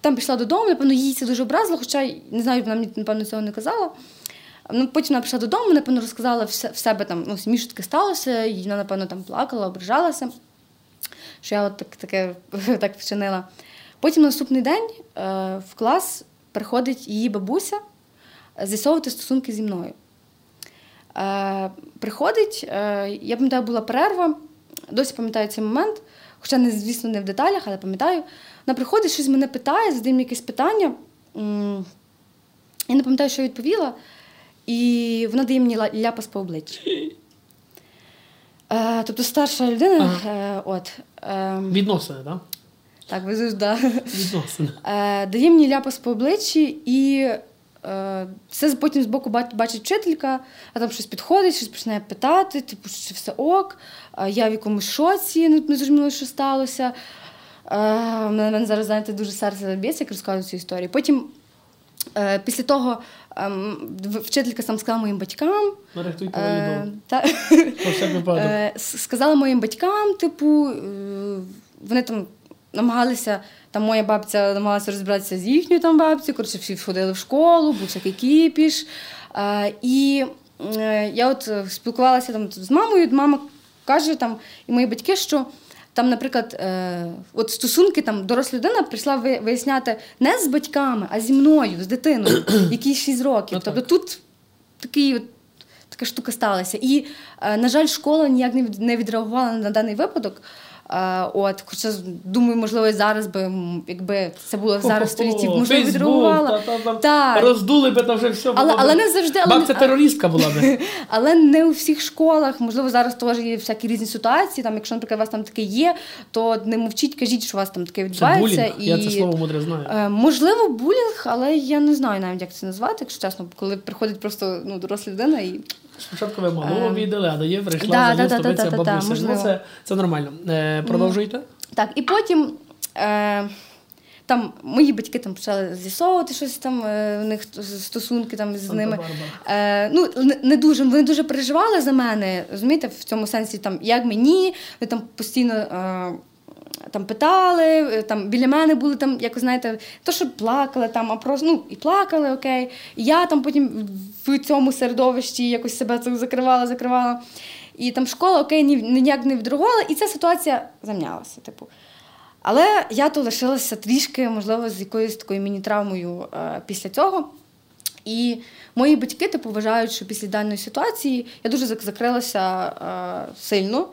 там пішла додому, напевно, їй це дуже образило, хоча, не знаю, вона мені, напевно, цього не казала. Ну, потім вона прийшла додому, напевно, розказала в себе, там, ну, мені що таке сталося, і вона, напевно, там плакала, ображалася, що я от так, таке, так вчинила. Потім на наступний день е, в клас приходить її бабуся з'ясовувати стосунки зі мною. Е, приходить, е, я пам'ятаю, була перерва, досі пам'ятаю цей момент, хоча, не, звісно, не в деталях, але пам'ятаю. Вона приходить, щось мене питає, задає мені якесь питання. Я не пам'ятаю, що я відповіла. І вона дає мені ляпас по обличчю. Е, тобто старша людина... Ага. Е, от, е, відносини, так? Да? Так, ви завжди. Да. Відносини. Е, дає мені ляпас по обличчі і... Це потім збоку бачить вчителька, а там щось підходить, щось починає питати, типу, чи все ок, я в якомусь шоці, не зрозуміло, що сталося. У мене зараз, знаєте, дуже серце б'ється, як розказую цю історію. Потім, після того, вчителька сам сказала моїм батькам, та, сказала моїм батькам, типу, вони там намагалися, там моя бабця намагалася розбиратися з їхньою там бабцею, коротше, всі входили в школу, був всякий кіпіш. Е, і е, я от спілкувалася там з мамою, мама каже, там, і мої батьки, що там, наприклад, е, от стосунки, там, доросла людина прийшла виясняти не з батьками, а зі мною, з дитиною, якій шість років. Ну, тобто так. тут такий от, така штука сталася. І, е, на жаль, школа ніяк не відреагувала на даний випадок. От, хоча, думаю, можливо, і зараз би, якби це було зараз столітті, можливо, відреагувала. Роздули би, там вже все було. Але, але не завжди. Бабця терористка була би. Але не у всіх школах. Можливо, зараз теж є всякі різні ситуації. Там, якщо, наприклад, у вас там таке є, то не мовчіть, кажіть, що у вас там таке відбувається. Це булінг, і... я це слово мудре знаю. Можливо, булінг, але я не знаю навіть, як це назвати, якщо чесно, коли приходить просто ну, доросла людина і... Спочатку ви малого обійдали, а дає прийшла да, за ним стобиця да, да, бабуся. Да, це, це нормально. Е, продовжуйте. Так, і потім е, там, мої батьки там, почали з'ясовувати щось там, е, у них стосунки там, з ними. Е, ну, не, не дуже, вони дуже переживали за мене, розумієте, в цьому сенсі, там, як мені, вони там постійно... Е, Там питали, там біля мене були там, якось знаєте, то, що плакали там, а просто ну і плакали, окей. І я там потім в цьому середовищі якось себе це закривала, закривала. І там школа, окей, ні, ніяк не відреагувала, і ця ситуація зам'ялася. Типу. Але я то лишилася трішки, можливо, з якоюсь такою міні-травмою е, після цього. І мої батьки типу, вважають, що після даної ситуації я дуже закрилася е, сильно.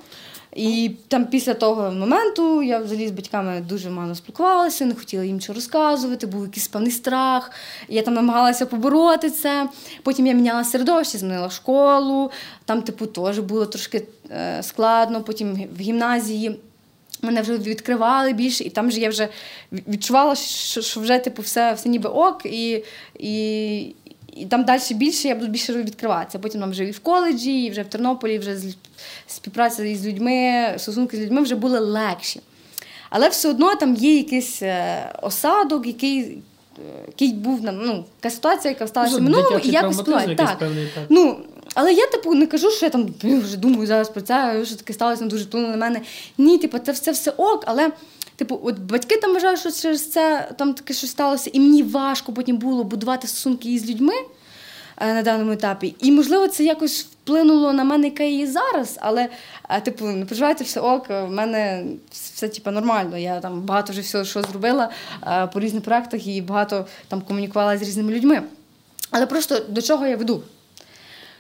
І там після того моменту я взагалі з батьками дуже мало спілкувалася, не хотіла їм що розказувати, був якийсь певний страх, я там намагалася побороти це. Потім я міняла середовище, змінила школу, там типу теж було трошки складно, потім в гімназії мене вже відкривали більше, і там же я вже відчувала, що вже типу все, все ніби ок, і, і, і там далі більше, я буду більше відкриватися. Потім там вже і в коледжі, і вже в Тернополі, вже співпраця із людьми, стосунки з людьми вже були легші. Але все одно там є якийсь осадок, який, який був, ну, така ситуація, яка сталася в минулому, і якось впливає. Так. Так. Ну, але я типу не кажу, що я там вже думаю зараз про це, що таке сталося, дуже вплинуло на мене. Ні, типу, це все, все ок, але типу, от батьки там вважають, що через це там таке щось сталося, і мені важко потім було будувати стосунки із людьми е, на даному етапі. І, можливо, це якось вплинуло на мене, яка я є зараз, але е, типу, не переживайте, все ок, в мене все типу, нормально. Я там багато вже всього що зробила е, по різних проектах і багато там комунікувала з різними людьми. Але просто до чого я веду?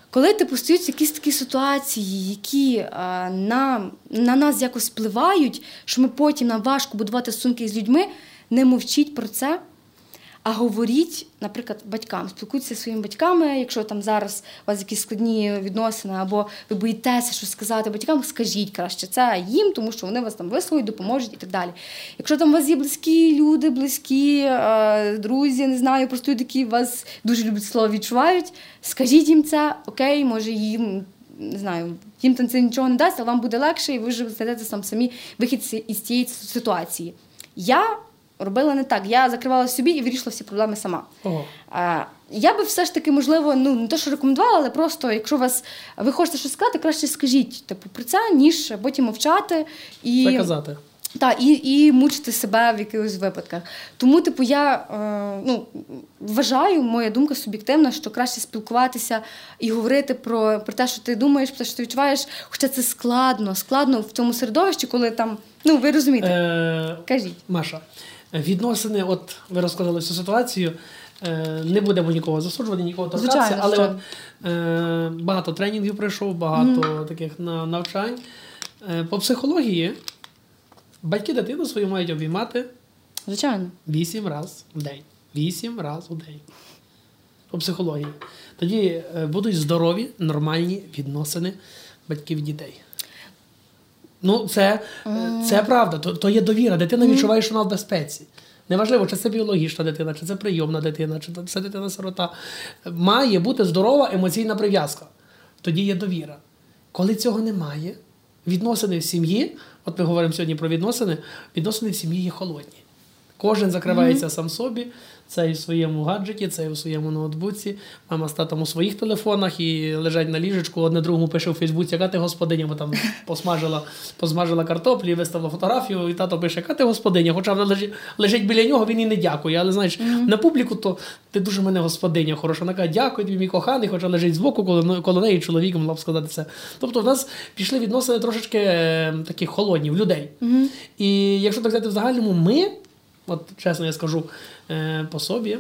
Коли типу, стаються якісь такі ситуації, які а, на, на нас якось впливають, що ми потім нам важко будувати стосунки з людьми, не мовчіть про це, а говоріть, наприклад, батькам. Спілкуйтеся зі своїми батьками, якщо там зараз у вас якісь складні відносини, або ви боїтеся щось сказати батькам, скажіть краще це їм, тому що вони вас там висловлять, допоможуть і так далі. Якщо там у вас є близькі люди, близькі друзі, не знаю, просто люди, які вас дуже люблять слово, відчувають, скажіть їм це, окей, може їм, не знаю, їм там це нічого не дасть, але вам буде легше, і ви вже знайдете сам самі вихід із цієї ситуації. Я робила не так. Я закривала собі і вирішила всі проблеми сама. Ого. Я би все ж таки, можливо, ну не те, що рекомендувала, але просто, якщо вас ви хочете щось сказати, краще скажіть типу, про це, ніж потім мовчати і заказати. Та, і, і мучити себе в якихось випадках. Тому, типу, я е, ну, вважаю, моя думка суб'єктивна, що краще спілкуватися і говорити про, про те, що ти думаєш, про те, що ти відчуваєш, хоча це складно, складно в цьому середовищі, коли там, ну, ви розумієте. Е, Кажіть. Маша, відносини, от ви розказали всю ситуацію, не будемо нікого засуджувати, нікого торкатися, але от, е, багато тренінгів пройшов, багато mm. таких навчань. По психології батьки дитину свою мають обіймати звичайно. вісім разів в день. вісім разів в день. По психології. Тоді будуть здорові, нормальні відносини батьків і дітей. Ну, це, це правда, то, то є довіра. Дитина відчуває, що вона в безпеці. Неважливо, чи це біологічна дитина, чи це прийомна дитина, чи це дитина-сирота. Має бути здорова емоційна прив'язка. Тоді є довіра. Коли цього немає, відносини в сім'ї, от ми говоримо сьогодні про відносини, відносини в сім'ї є холодні. Кожен закривається mm-hmm. сам собі, це і в своєму гаджеті, це і в своєму ноутбуці. Мама з татом у своїх телефонах і лежать на ліжечку, одне другому пише у Фейсбуці, яка ти господиня, бо там посмажила, посмажила картоплі, виставила фотографію, і тато пише, яка ти господиня, хоча вона лежить, лежить біля нього, він їй не дякує. Але знаєш, mm-hmm. на публіку то ти дуже мене господиня, хороша. Вона каже, дякую тобі, мій коханий, хоча лежить збоку, коло, коло неї чоловік могла б сказати це. Тобто в нас пішли відносини трошечки е, такі холодні в людей. Mm-hmm. І якщо так взяти в загальному, ми. От, чесно, я скажу е, по собі,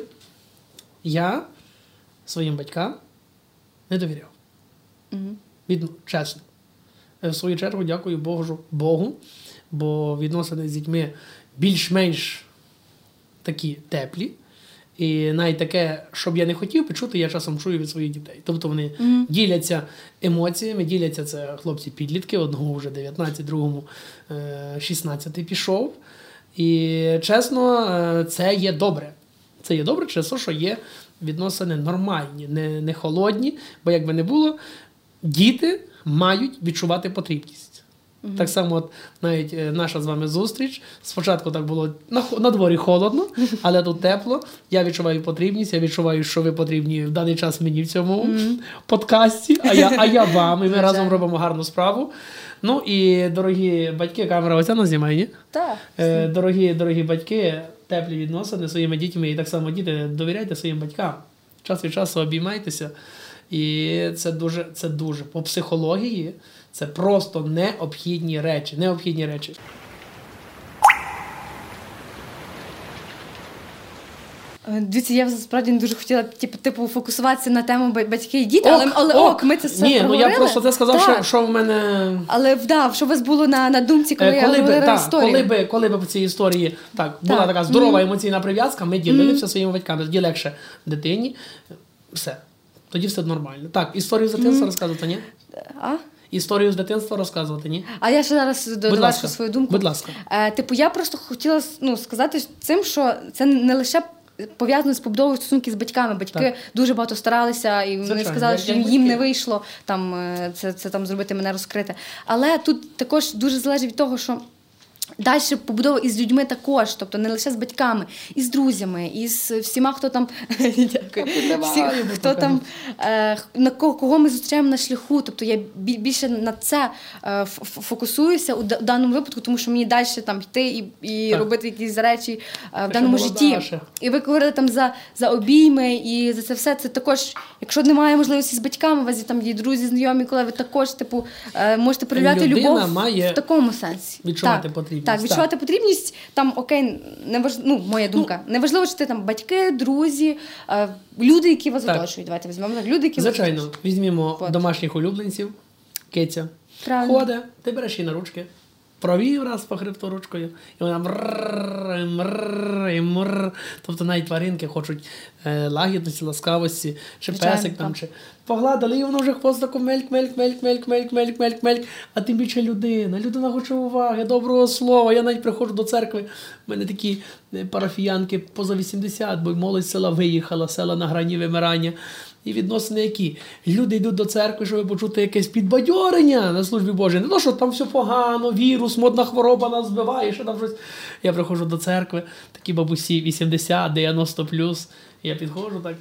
я своїм батькам не довіряв. Mm-hmm. Від, чесно. В свою чергу, дякую Богу, Богу, бо відносини з дітьми більш-менш такі теплі. І навіть таке, що б я не хотів почути, я часом чую від своїх дітей. Тобто вони mm-hmm. діляться емоціями, діляться це хлопці-підлітки, одного вже дев'ятнадцять, другому е, шістнадцять пішов. І, чесно, це є добре. Це є добре через те, що є відносини нормальні, не, не холодні. Бо, як би не було, діти мають відчувати потрібність. Угу. Так само, от, навіть наша з вами зустріч. Спочатку так було на, на дворі холодно, але тут тепло. Я відчуваю потрібність, я відчуваю, що ви потрібні в даний час мені в цьому угу. подкасті, а я, а я вам, і ми разом робимо гарну справу. Ну і, дорогі батьки, камера оця на знімає. Так. Е, дорогі, дорогі батьки, теплі відносини своїми дітьми і так само діти, довіряйте своїм батькам. Час від часу обіймайтеся. І це дуже, це дуже. По психології це просто необхідні речі. Необхідні речі. Дивіться, я справді не дуже хотіла типу, типу, фокусуватися на тему батьки і діти, ок, але, але ок. ок, ми це все Ні, проговорили. Ні, ну я просто це сказав, що, що в мене... Але да, щоб вас було на, на думці, коли, е, коли я говорила історію. Коли би, коли би в цій історії так, була так. така здорова mm. емоційна прив'язка, ми ділилися mm. своїми батьками, тоді легше дитині, все, тоді все нормально. Так, історію з дитинства mm. розказувати, ні? А? Історію з дитинства розказувати, ні? А я ще зараз додала свою думку. Будь ласка. Е, типу, я просто хотіла ну, сказати цим, що це не лише пов'язано з побудовою стосунків з батьками. Батьки так. дуже багато старалися, і вони Звичайно. сказали, що їм не вийшло там, це, це там зробити, мене розкрити. Але тут також дуже залежить від того, що далі побудова із людьми також, тобто не лише з батьками, і з друзями, і з всіма, хто там, хто там на кого ми зустрічаємо на шляху. Тобто я більше на це фокусуюся у даному випадку, тому що мені далі там йти і робити якісь речі в даному житті. І ви говорили там за, за обійми і за це все. Це також, якщо немає можливості з батьками, у вас там є друзі, знайомі, колеги, також типу можете проявляти любов в такому сенсі. Відчувати потрібно. Так, відчувати так. потрібність, там, окей, не важ... ну, моя думка, ну, неважливо, чи ти там батьки, друзі, е, люди, які вас оточують. Давайте візьмемо так, люди, які Звичайно, вас оточують. Візьмімо От. домашніх улюбленців, киця, ходить, ти береш її на ручки, провів раз по хребту ручкою, і вона мрррр, мрррр, мрррр. Тобто навіть тваринки хочуть е, лагідності, ласкавості, чи Звичайно, песик там, так. чи... Погладили, і воно вже хвостиком мельк, мельк, мельк, мельк, мельк, мельк, мельк, мельк. А тим більше людина. Людина хоче уваги, доброго слова. Я навіть приходжу до церкви. У мене такі парафіянки поза вісімдесят, бо молодь з села виїхала, села на грані вимирання. І відносини які? Люди йдуть до церкви, щоб почути якесь підбадьорення на службі Божій. Не то, що там все погано, вірус, модна хвороба нас збиває, що там щось. Я приходжу до церкви, такі бабусі вісімдесят, дев'яносто плюс. Я підходжу так.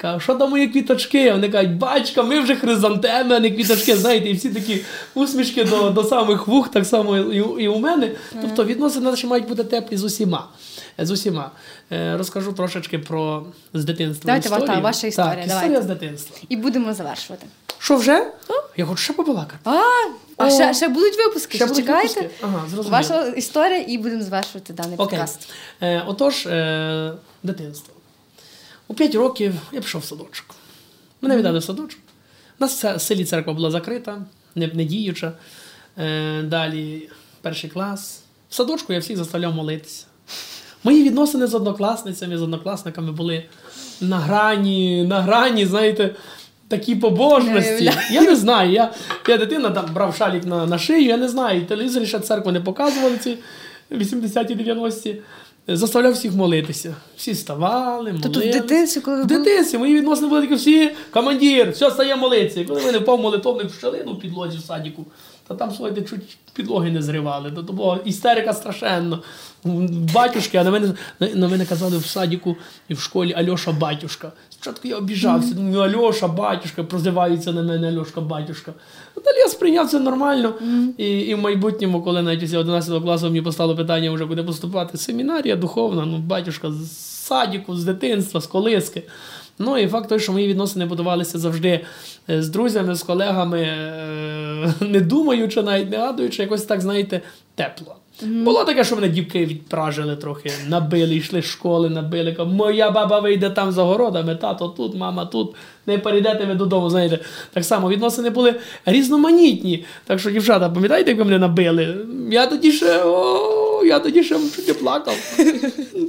Кажу, що там мої квіточки? Вони кажуть, бачка, ми вже хризантеми, а не квіточки, знаєте, і всі такі усмішки до, до самих вух, так само і, і у мене. Тобто відносини наші мають бути теплі з усіма. З усіма. Е, розкажу трошечки про з дитинства Давайте історію. Давайте, ваша історія. Так, історія Давайте. з дитинства. І будемо завершувати. Що вже? О? Я хочу ще побалакати. А, а ще, ще будуть випуски, ще будуть чекаєте? Випуски. Ага, зрозуміло. Ваша історія і будемо завершувати даний подкаст. Е, отож, е, дитинство. У п'ять років я пішов в садочок. Мене mm-hmm. віддали в садочок. У нас в селі церква була закрита, недіюча. Е, далі перший клас. В садочку я всіх заставляв молитися. Мої відносини з однокласницями, з однокласниками були на грані, на грані, знаєте, такі побожності. Mm-hmm. Я не знаю, я, я дитина там брав шалік на, на шию, я не знаю, телевізорі ще церкву не показували ці вісімдесяті, дев'яності. Заставляв всіх молитися. Всі ставали, молилися. Тобто в дитинці, коли ви були? В дитинці. Мої відносини були такі всі. Командир, все, стає молитися. І коли мене впав молитовник в щелину в підлозі в садіку, та там, слухайте, чуть підлоги не зривали. То була істерика страшенна. Батюшки, а на мене, на мене казали в садіку і в школі Альоша Батюшка. Спочатку я обіжався. Думаю, Альоша Батюшка, прозиваються на мене Альошка Батюшка. Далі я сприйняв це нормально. Mm-hmm. І, і в майбутньому, коли навіть після одинадцятого класу мені постало питання, вже куди поступати, семінарія духовна, ну, батюшка з садіку, з дитинства, з колиски. Ну і факт той, що мої відносини будувалися завжди з друзями, з колегами, не думаючи, навіть не гадуючи, якось так, знаєте, тепло. Mm-hmm. Було таке, що мене дівки відпражили трохи, набили, йшли з школи, набили. Моя баба вийде там за городами, тато тут, мама тут, не перейдете ви додому, знаєте. Так само відносини були різноманітні. Так що, дівчата, пам'ятаєте, як ви мене набили? Я тоді ще, о, я тоді ще чуть не плакав.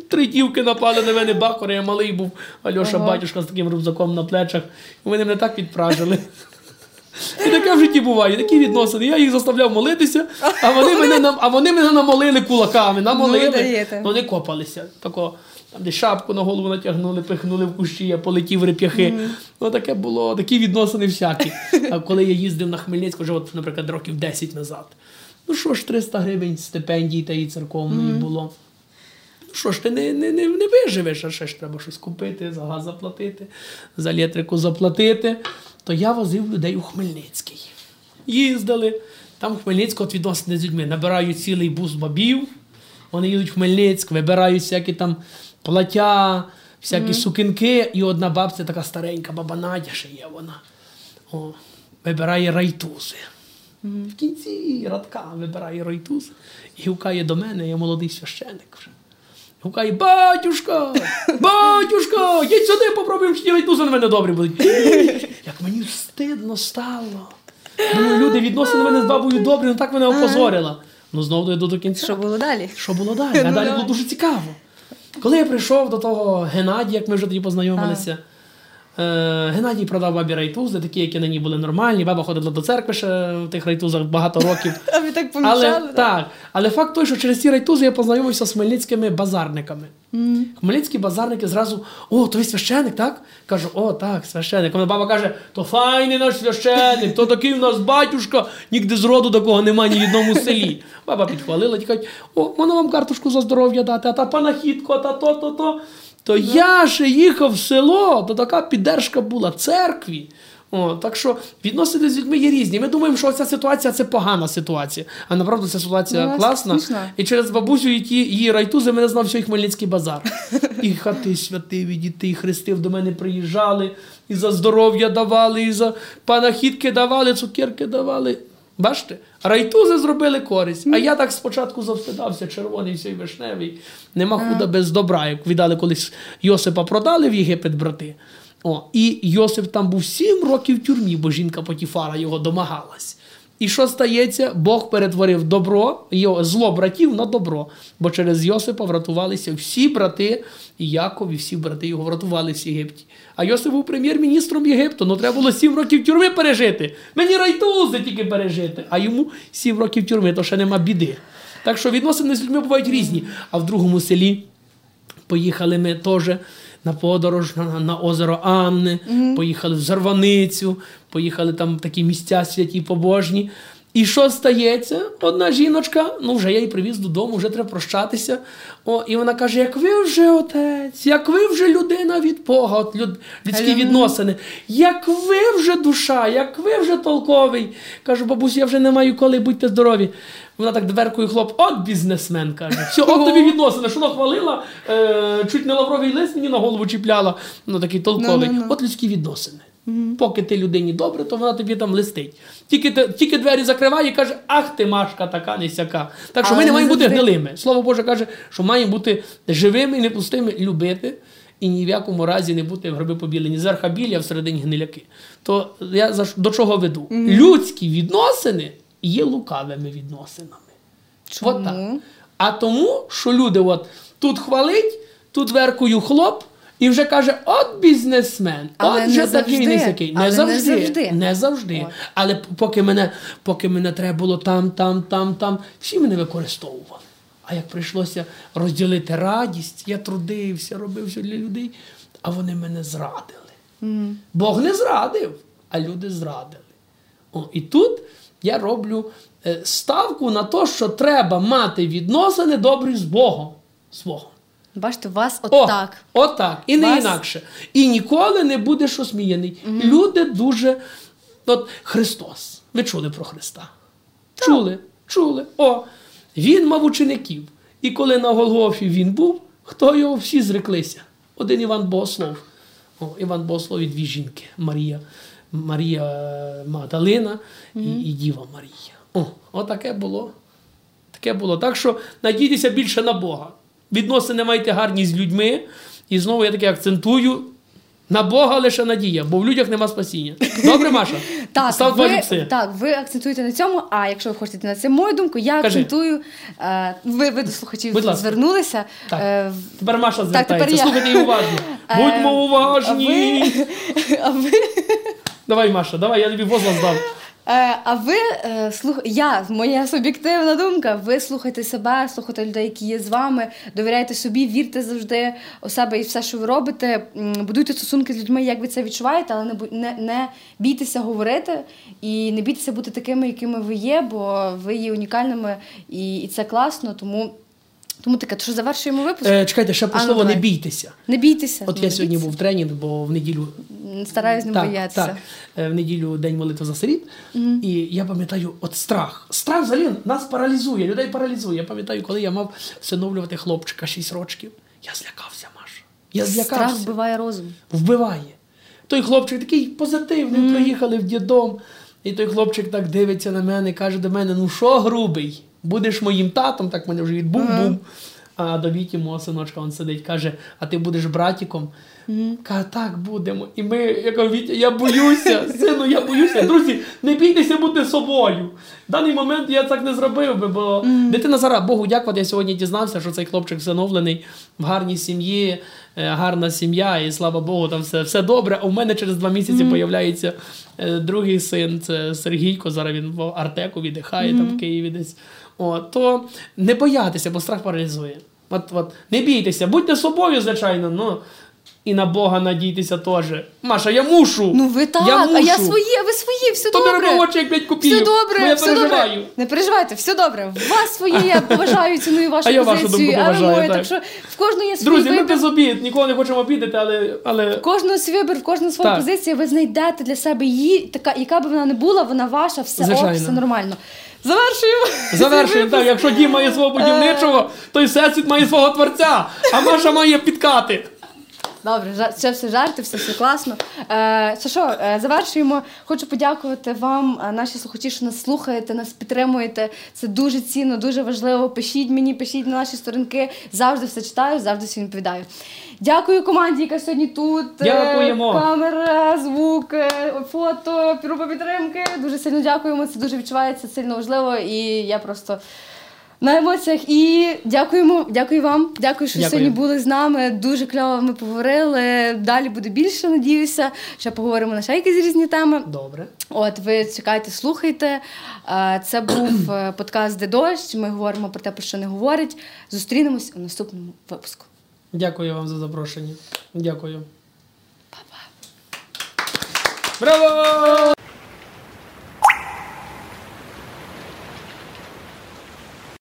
Три дівки напали на мене, бахори, я малий був. Альоша ага. Батюшка з таким рюкзаком на плечах. Вони мене так відпражили. І таке в житті буває, такі відносини. Я їх заставляв молитися, а вони мене, нам, а вони мене намолили кулаками, намолили. Ну, вони копалися. Тако, там десь шапку на голову натягнули, пихнули в кущі, я полетів реп'яхи. Mm-hmm. Ну, таке було, такі відносини всякі. А коли я їздив на Хмельницьку, вже, от, наприклад, років десять назад, ну що ж, триста гривень стипендій та і церковної mm-hmm. було. Що ж ти не, не, не, не виживеш, а ще ж треба щось купити, за газ заплатити, за електрику заплатити. То я возив людей у Хмельницький. Їздили. Там в Хмельницьку от відносини з людьми. Набирають цілий бус бабів. Вони їдуть в Хмельницьк, вибирають всякі там плаття, всякі mm-hmm. сукінки. І одна бабця така старенька, баба Надя ще є вона. О, вибирає райтузи. Mm-hmm. В кінці радка вибирає райтузи. І гукає до мене, я молодий священик вже. Гукає: батюшка, батюшка, їдь сюди, попробуємо вчинити, туси на мене добрі будуть. Як мені стидно стало. Думаю, люди відносили мене з бабою добрі, ну так мене опозорила. Ну знову йду до кінця. Що було далі? Що було далі? А далі було дуже цікаво. Коли я прийшов до того Геннадія, як ми вже тоді познайомилися, Геннадій продав бабі райтузи, такі, які на ній були нормальні. Баба ходила до церкви ще в тих райтузах багато років. А ви так помічали? Але, так? Так. Але факт той, що через ці райтузи я познайомився з хмельницькими базарниками. Mm. Хмельницькі базарники зразу: о, то ви священик, так? Кажу: о, так, священик. Коли баба каже: то файний наш священик, то такий у нас батюшка, нігде з роду такого нема ні в одному селі. Баба підхвалила, ті кажуть: о, можна вам карточку за здоров'я дати, а та панахідку, та то-то-то. То yeah. я ще їхав в село, то така піддержка була церкві. О, так що відносини з людьми є різні. Ми думаємо, що ця ситуація – це погана ситуація. А направду ця ситуація yeah, класна. Смішна. І через бабусю і ті, її райтузи мене знав всього Хмельницький базар. І хати святив, і дітей хрестив, до мене приїжджали, і за здоров'я давали, і за панахідки давали, цукерки давали. Бачите? Райтузи зробили користь. А я так спочатку завстидався, червоний всій вишневий. Нема худа без добра. Як віддали колись Йосипа, продали в Єгипет брати. О, і Йосип там був сім років в тюрмі, бо жінка Потіфара його домагалась. І що стається? Бог перетворив добро, зло братів на добро. Бо через Йосипа врятувалися всі брати, і Яков, і всі брати його врятувалися в Єгипті. А Йосип був прем'єр-міністром Єгипту, ну треба було сім років тюрми пережити. Мені райтузи тільки пережити, а йому сім років тюрми, то ще нема біди. Так що відносини з людьми бувають різні. А в другому селі поїхали ми теж на подорож на, на озеро Амни, mm-hmm. поїхали в Зарваницю, поїхали там такі місця святі побожні. І що стається? Одна жіночка, ну вже я її привіз додому, вже треба прощатися. О, і вона каже: як ви вже отець, як ви вже людина від Бога, от люд, людські відносини, як ви вже душа, як ви вже толковий. Кажу: бабусю, я вже не маю коли, будьте здорові. Вона так дверкою хлоп: от бізнесмен, каже. Все, от тобі відносини, що вона хвалила, е, чуть не лавровий лист мені на голову чіпляла, ну такий толковий. No, no, no. От людські відносини. Mm-hmm. Поки ти людині добре, то вона тобі там листить. Тільки, тільки двері закриває і каже: ах ти, Машка, така не сяка. Так що а ми не маємо бути гнилими. Слово Боже каже, що маємо бути живими і непустими, любити і ні в якому разі не бути в гриби побілені. Зверха білі, а всередині гниляки. То я до чого веду? Mm-hmm. Людські відносини є лукавими відносинами. Чому? От так. А тому, що люди от тут хвалить, тут веркою хлоп, і вже каже: от бізнесмен, але от вже такий не сякий. Не, не завжди. Не завжди. От. Але поки мене, поки мене треба було там, там, там, там, всі мене використовували. А як прийшлося розділити радість, я трудився, робив все для людей, а вони мене зрадили. Mm. Бог не зрадив, а люди зрадили. О, і тут я роблю ставку на те, що треба мати відносини добрі з Богом. З Богом. Бачите, вас отак. О, отак. І вас... не інакше. І ніколи не будеш осміяний. Mm-hmm. Люди дуже... От Христос. Ви чули про Христа? Так. Чули. Чули. О, він мав учеників. І коли на Голгофі він був, хто його? Всі зреклися. Один Іван Богослов. О, Іван Богослов і дві жінки. Марія, Марія Магдалина і, mm-hmm. і Діва Марія. О, отаке було. Таке було. Так що надійтеся більше на Бога. Відносини майте гарні з людьми. І знову я таке акцентую: на Бога лише надія, бо в людях нема спасіння. Добре, Маша? Так, Став ви, так, ви акцентуєте на цьому, а якщо ви хочете на це мою думку, я Кажи. акцентую. Е, ви, ви до слухачів звернулися. Так. Е, тепер Маша звертається. Так, слухайте її уважно. Будьмо уважні! А ви... Давай, Маша, давай, я тобі возглас дам. А ви, слух... я, моя суб'єктивна думка, ви слухайте себе, слухайте людей, які є з вами, довіряйте собі, вірте завжди у себе і все, що ви робите, будуйте стосунки з людьми, як ви це відчуваєте, але не, не, не бійтеся говорити і не бійтеся бути такими, якими ви є, бо ви є унікальними і, і це класно, тому... Тому таке, то що завершуємо випуск? Е, чекайте, ще по слову, не бійтеся. Не бійтеся. От не я бійтеся. Сьогодні був в тренінг, бо в неділю... Стараюсь не так, боятися. Так, в неділю день молитви за сиріт. Mm-hmm. І я пам'ятаю, от страх. Страх взагалі нас паралізує, людей паралізує. Я пам'ятаю, коли я мав всиновлювати хлопчика шість років, я злякався, Маша. Я злякався. Страх вбиває розум. Вбиває. Той хлопчик такий позитивний, mm-hmm. приїхали в дідом. І той хлопчик так дивиться на мене, каже до мене: ну що, грубий? Будеш моїм татом, так мене вже від бум-бум. А до Віті, мого синочка, він сидить, каже, а ти будеш братиком? Mm-hmm. Каже, так, будемо. І ми, я кажу, Вітя, я боюся, сину, я боюся. Друзі, не бійтеся бути собою. В даний момент я так не зробив би, бо mm-hmm. дитина зараз, Богу дякувати, я сьогодні дізнався, що цей хлопчик всиновлений в гарній сім'ї, гарна сім'я, і слава Богу, там все, все добре. А в мене через два місяці mm-hmm. появляється другий син, це Сергійко, зараз він в Артеку віддихає, mm-hmm. там в Києві десь. О, то не боятися, бо страх паралізує. От, от, не бійтеся, будьте собою, звичайно, ну, і на Бога надійтеся теж. Маша, я мушу! Ну ви так, я мушу. А я своє, ви свої, все то добре. Тобі очі, як п'ять копійок. Все добре, я все переживаю. Добре. Не переживайте, все добре. У вас своє, я поважаю, ціную вашу позицію. А я вашу думку поважаю, моє, так. Так що в кожного є свій друзі, вибір. Друзі, ми без обід, нікого не хочемо обідати, але... але... В кожного свій вибір, в кожну свою так. позицію ви знайдете для себе її, така, яка б вона не була, вона ваша, все ок, все нормально. Завершуємо. Завершуємо, так. Якщо Дім має свого будівничого, то й Всесвіт має свого творця, а Маша має підкати. Добре, це все жарти, все, все класно. Е, що, що, завершуємо. Хочу подякувати вам, наші слухачі, що нас слухаєте, нас підтримуєте. Це дуже цінно, дуже важливо. Пишіть мені, пишіть на наші сторінки. Завжди все читаю, завжди все відповідаю. Дякую команді, яка сьогодні тут. Дякуємо. Камера, звук, фото, група підтримки. Дуже сильно дякуємо, це дуже відчувається, сильно важливо. І я просто... на емоціях. І дякуємо, дякую вам. Дякую, що дякую. Сьогодні були з нами. Дуже кльово ми поговорили. Далі буде більше, надіюся. Ще поговоримо на ще якісь різні теми. Добре. От, ви чекайте, слухайте. Це був подкаст «Де дощ». Ми говоримо про те, про що не говорять. Зустрінемось у наступному випуску. Дякую вам за запрошення. Дякую. Па-па. Браво!